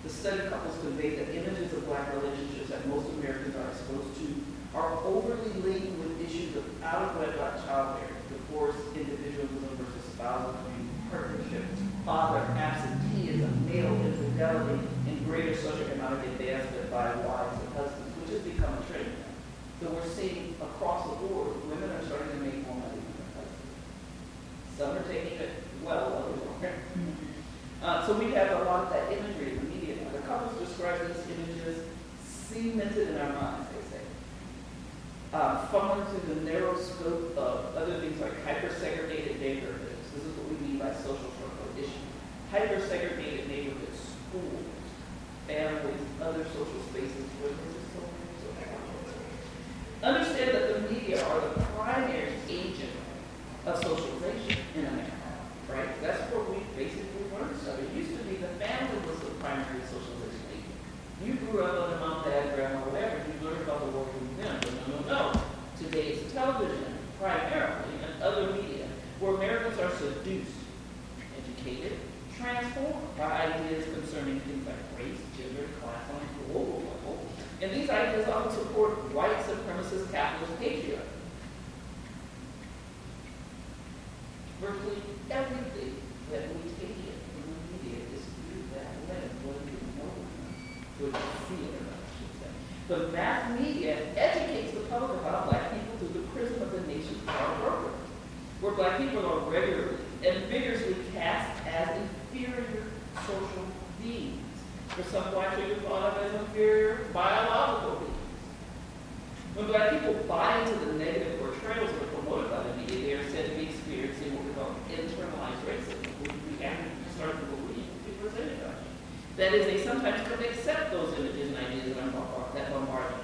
The study couples conveyed that images of black relationships that most Americans are exposed to are overly laden with issues of out-of-wedlock childbearing, divorce, individualism versus spousal partnership, father absenteeism, male infidelity, and greater socioeconomic advancement So we're seeing across the board, women are starting to make more money in their places. Some are taking it well, others aren't. So we have a lot of that imagery in the media. Now, the couples describe these images cemented in our minds, they say. Falling through the narrow scope of other things like hyper-segregated neighborhoods. This is what we mean by social structural issues. Hyper-segregated neighborhoods, schools, families, other social spaces, women's Understand that the media are the primary agent of socialization in America, right? That's what we basically learned stuff. It used to be the family was the primary socialization agent. You grew up on a mom, dad, grandma, whatever, you learned about the world from them, but no. Today it's television, primarily, and other media, where Americans are seduced, educated, transformed by ideas concerning things like race, gender, class, on a global level. And these ideas often support white supremacist capitalist patriarchy. Virtually everything that we take in from the media is through that lens, whether we know it or not, see it or not, I should say. But mass media educates the public about black people through the prism of the nation's power broker, where black people are regularly and vigorously cast as inferior social beings. For some white people thought of as inferior biological beings. When black people buy into the negative portrayals that are promoted by the media, they are said to be experiencing what we call internalized racism, which we actually start to believe people are saying about you. That is, they sometimes couldn't accept those images and ideas that bombard them.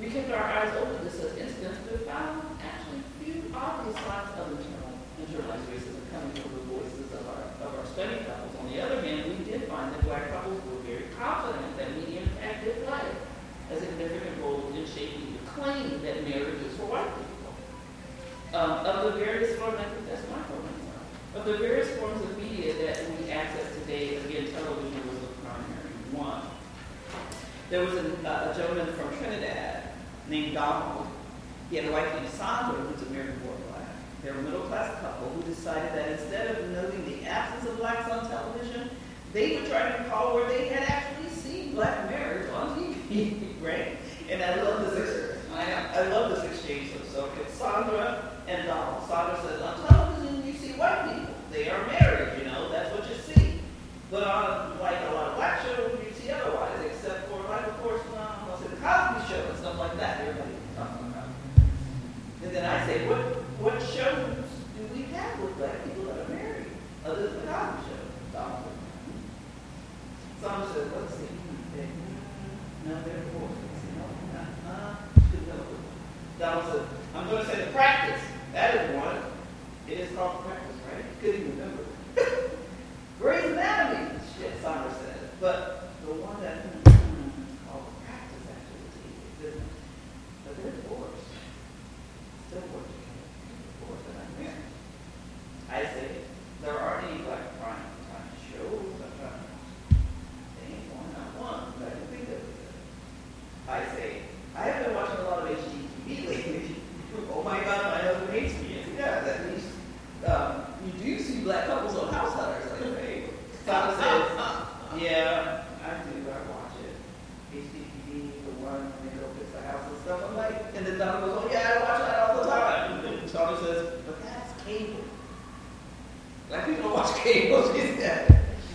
We kept our eyes open to such incidents, but found actually few obvious signs of internalized racism coming from the voices of our study couples. On the other hand, we did find that black couples were very confident that media in fact did play a significant role in shaping the claim that marriage is for white people. Of the various forms, I think that's my problem. Of the various forms of media that we access today, again, television was the primary one. There was a gentleman from Trinidad named Donald. He had a wife named Sandra, who's American-born black. They're a middle-class couple who decided that instead of noting the absence of blacks on television, they would try to recall where they had actually seen black marriage on TV, right? And I love this exchange. I love this exchange. So it's Sandra and Donald. Sandra says, on television you see white people. They are married, that's what you see. But on a lot of black shows, you see otherwise, except for, of course, the Cosby Show and stuff like that. Everybody was talking about. And then I say, What shows do we have with black people that are married? Other than the Cosby Show. Someone said, let's see. No, they're divorced. Donald said, I'm going to say the practice. That is one. It is called practice, right? Couldn't even remember. Grey's Anatomy, Sandra said. But the one that is called practice actually is TV. But they're divorced. Still working. I say, there aren't any black prime time shows. They ain't one, not one, but I can think of it. I say, I have been watching a lot of HGTV lately. Oh my God, my husband hates me. Yeah, that means you do see black couples on House Hunters. I say, Sandra says, yeah, I do, I watch it. HGTV, the one, they go fix the house and stuff. I'm like, and then Donald goes, oh yeah, I watch that all the time. And Sandra says, but that's cable. Like people don't watch cable, she's dead.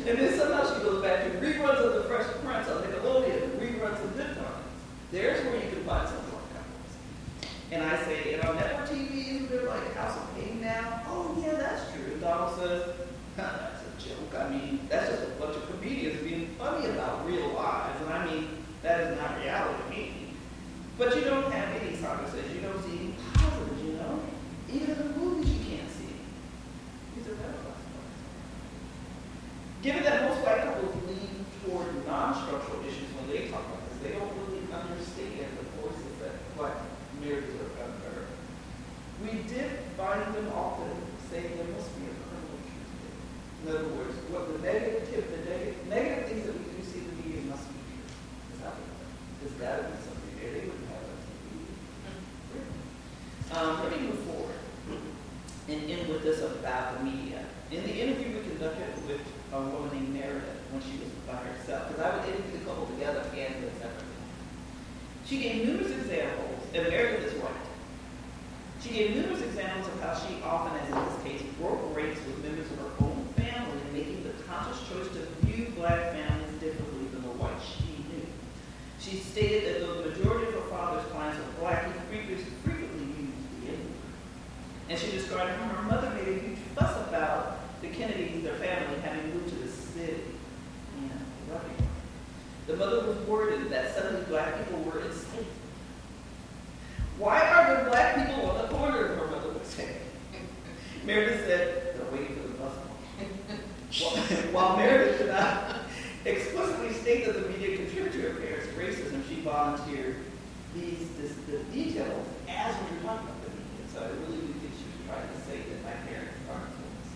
And then somehow she goes back to reruns of The Fresh Prince on Nickelodeon, reruns of Good Times. There's where you can find some black couples. And I say, and on network TV, they're like House of Pain now. Oh yeah, that's true. And Donald says, that's a joke. I mean, that's just a bunch of comedians being funny about real lives. And I mean, that is not reality to me. But you don't have any conversations. You don't see any positives, Even in the movies you can't see. Given that most white couples lean toward non-structural issues when they talk about this, they don't really understand the forces that black marriages are under. We did find them often saying there must be a criminal truth there. In other words, what the negative things that we do see in the media must be true. There's got to be something there. They wouldn't have us. Let me move forward and end with this about the media. In the interview we conducted with a woman named Meredith when she was by herself, because I would interview the couple together and separately. She gave numerous examples that America is white. She gave numerous examples of how she often, as in this case, broke ranks with members of her own family, making the conscious choice to view black families differently than the whites she knew. She stated that though the majority of her father's clients were black, he frequently used the N-word. And she described how her mother made a huge fuss about the Kennedys, their family, having moved to the city. Yeah, loving. The mother was worried that suddenly black people were enslaved. Why are there black people on the corner? Her mother was saying. Meredith said, they're waiting for the bus. While Meredith did not explicitly state that the media contributed to her parents' racism, she volunteered the details as we were talking about the media. So I really do think she was trying to say that my parents are influenced.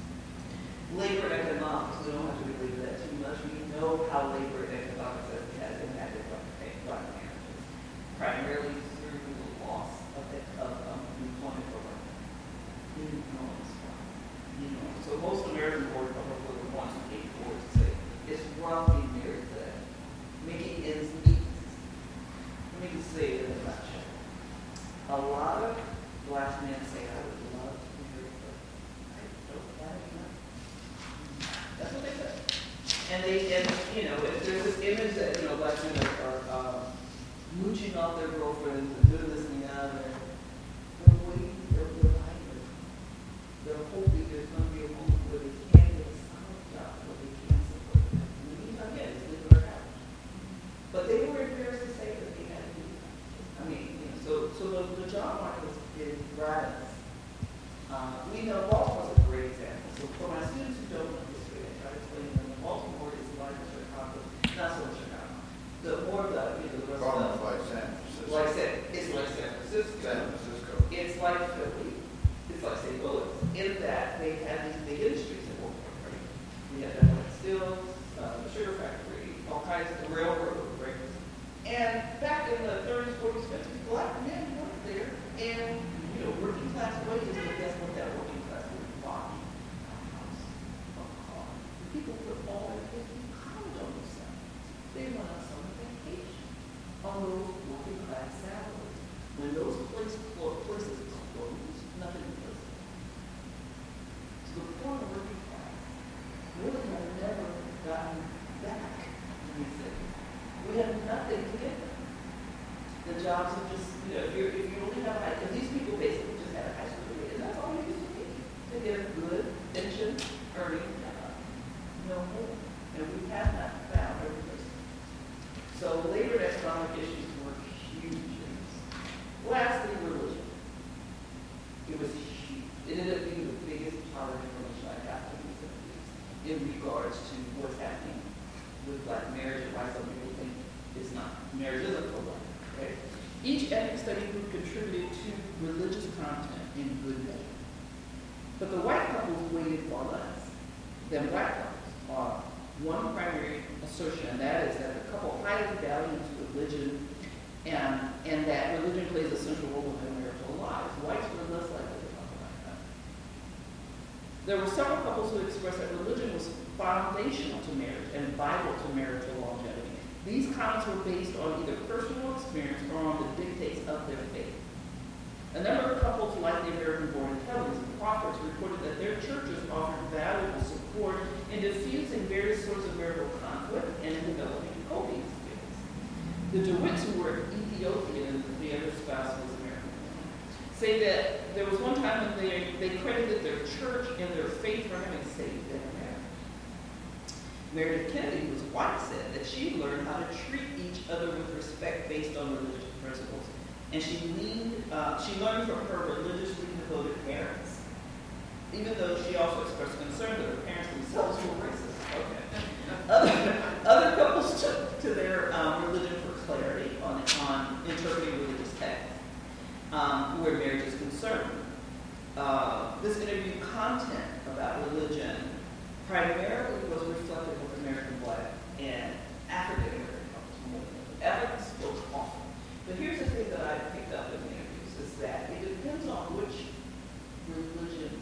Labor and economics, we don't have to believe that too much. We know how labor and economics has impacted black marriages, primarily through the loss of employment program. So most American board public workers want to take forward to say it's wrong being married to that. Making ends meet. Let me just say it in a nutshell. A lot of black men say, I would love to be married to that. I don't want to. That's what they say. And there's this image that, black men are mooching off their girlfriends and they're listening out and they're waiting, they're behind. They're hoping there's going to be a moment where they can get a solid job, where they can support them. Again, it's good for her. But they were embarrassed to say that they had to do that. So the job market is rising. We know Baltimore's a great example. So for my students who don't know history, I try to explain them that Baltimore is like Chicago, not so much Chicago. The Baltimore's like San Francisco. It's like San Francisco. It's like Philly. It's like St. Louis, in that they had these big industries at one point, right? We had that steel, the sugar factory, all kinds of the railroad, right? And back in the 30s, 40s, 50s, black men worked there in, working class wages, but guess what that working class would buy? A house, a car. The people would all pound on themselves. They went on summer vacation on those working class salaries. When those places closed, nothing was. The poor working class really have never gotten back in these cities. We have nothing to give them. The jobs are just, if you only have high school, these people basically just had a high school degree, and that's all they used to need. They get a good, pension, earning job. No more. And we have not found every person. So labor and economic issues were huge things. Lastly, religion. It was huge. It ended up being the biggest part of information I got from these interviews in regards to what's happening with black marriage and why some people think it's not. Marriage isn't for black, right? Each ethnic study group contributed to religious content in good measure. But the white couples weighted far less than black couples on one primary assertion, and that is that the couple highly values religion and that religion plays a central role in their marital lives. Whites were less likely. There were several couples who expressed that religion was foundational to marriage and vital to marital longevity. These comments were based on either personal experience or on the dictates of their faith. A number of couples, like the American-born Kellys and Prophets, reported that their churches offered valuable support in diffusing various sorts of marital conflict and in developing coping skills. The DeWitts, who were Ethiopian and the other spouse was American, say that there was one time when they credited their church and their faith for having saved their marriage. Meredith Kennedy was white, said that she learned how to treat each other with respect based on religious principles. And she learned from her religiously devoted parents, even though she also expressed concern that her parents themselves were racist. Okay. Other couples took to their religion for clarity on interpreting religious texts. Where marriage is concerned. This interview content about religion primarily was reflective of American black and African-American couples. African spoke often. But here's the thing that I picked up in the interviews, is that it depends on which religion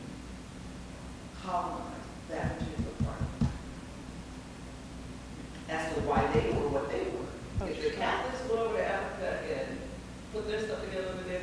colonized that particular part as to why they were what they were. If the Catholics went over to Africa and put their stuff together over there,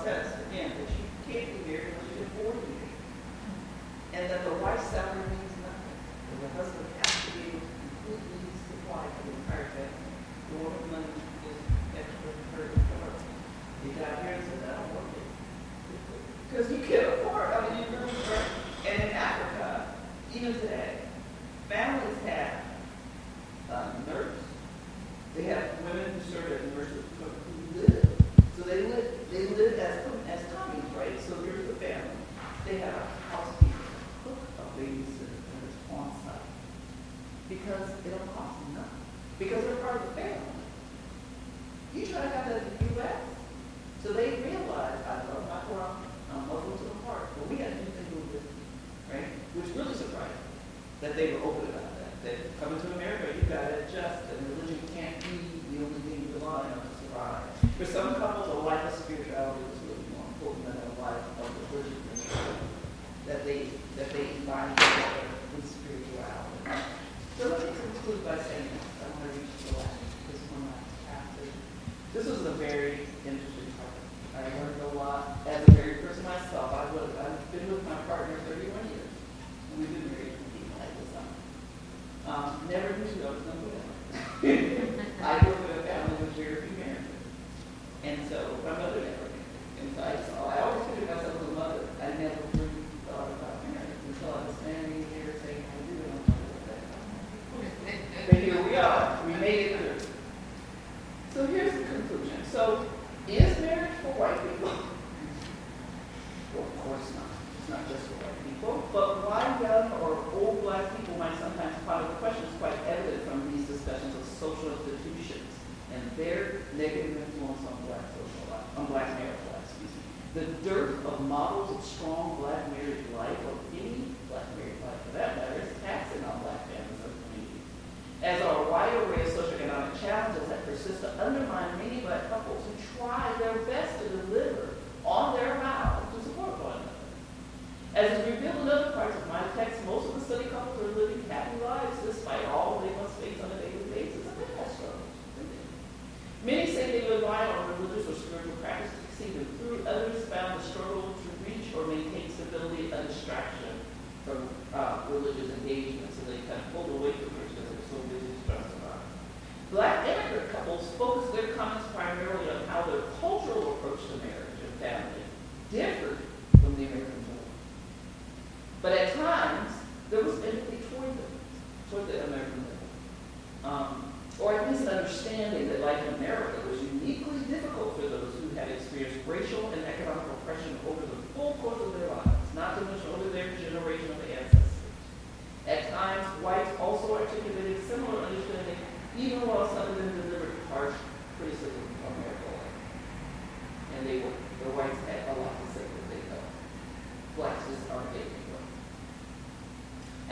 says, again, that you can't be married unless you're 40 years. And that the wife's salary means nothing. And the husband has to be able to completely supply for the entire family. The woman's money is extra for her. He got here and said, I don't want it. Because you can't afford it. I mean, you really work. And in Africa, even today, families have nurses. They have women who serve as nurses who live. So they live as communes, right? So here's the family. They have a housekeeper, a cook, a babysitter, and it's on site. Because it don't cost them nothing. Because they're part of the family. You try to have that in the U.S. So they realize, I love my Quran, I'm Muslim to the heart, but we got to do things a little different, right? Which really surprised me that they were open about that. That coming to America, you got to adjust, and religion can't be the only thing you rely on to survive. For some couples, a life of spirituality is really more important than a life of religion. That they find together with spirituality. So let me conclude by saying this. I'm going to reach the last, this one last passage. This was a very interesting topic. I learned a lot. As a married person myself, I've been with my partner 31 years. And we've been married for 8 years this summer. Never knew I was going to do that. I grew up in a family with very few marriages. And so my mother never married. And so I always considered myself as a mother. I never really thought about marriage until I was standing here saying, I do, and I'm not going to do that. But here we are. We made it through. So here's the conclusion. So, is marriage for white people? Well, of course not. It's not just for white people. But why young or old black people might sometimes ponder the question is quite evident from these discussions of social institutions and their negative influence on black social life, on black marriage life. The dearth of models of strong black married life, or any black married life for that matter, is taxing on black families and communities. As our wide array of socioeconomic challenges that persist to undermine many black couples who try their best to deliver on their vows to support one another. As is revealed in other parts of my text, most of the study couples are living happy lives despite all they must face on a daily basis, and they have struggles. Many say they rely on religious or spiritual practice to see them through. Others found the struggle to reach or maintain stability a distraction from religious engagement, so they kind of pulled away from it because they're so busy stressed about it. Black immigrant couples focus their comments primarily on how their cultural approach to marriage and family differed from the American norm. But at times, there was empathy toward the American norm. Or at least understanding that life in America was uniquely difficult for those who had experienced racial and economic oppression over the full course of their lives, not to mention over their generation of ancestors. At times, whites also articulated similar understanding, even while some of them delivered harsh criticism of American life. And the whites had a lot to say that they felt. Blacks just aren't taking it.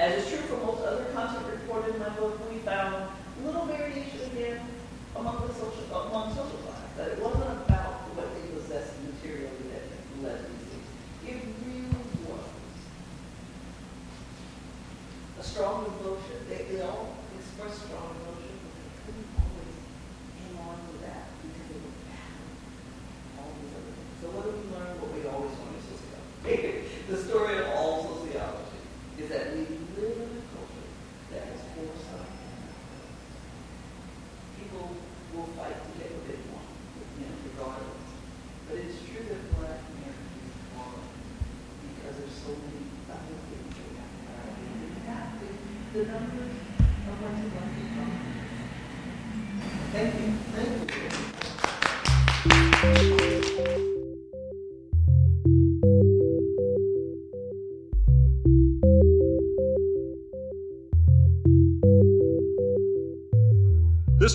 As is true for most other content reported in my book, we found little variation again among social lives, that it wasn't about what they possessed materially that led these things. It really was a strong emotion. They all expressed strong emotion, but they couldn't always hang on to that because they were battling all these other things. So what do we learn? What we always learn in sociology. The story of all sociology is that we live in a culture that has forced us. People will fight to get what they want, regardless. But it's true that black marriage is hard because there's so many other things we have to have. The number of white people. Thank you. Thank you. This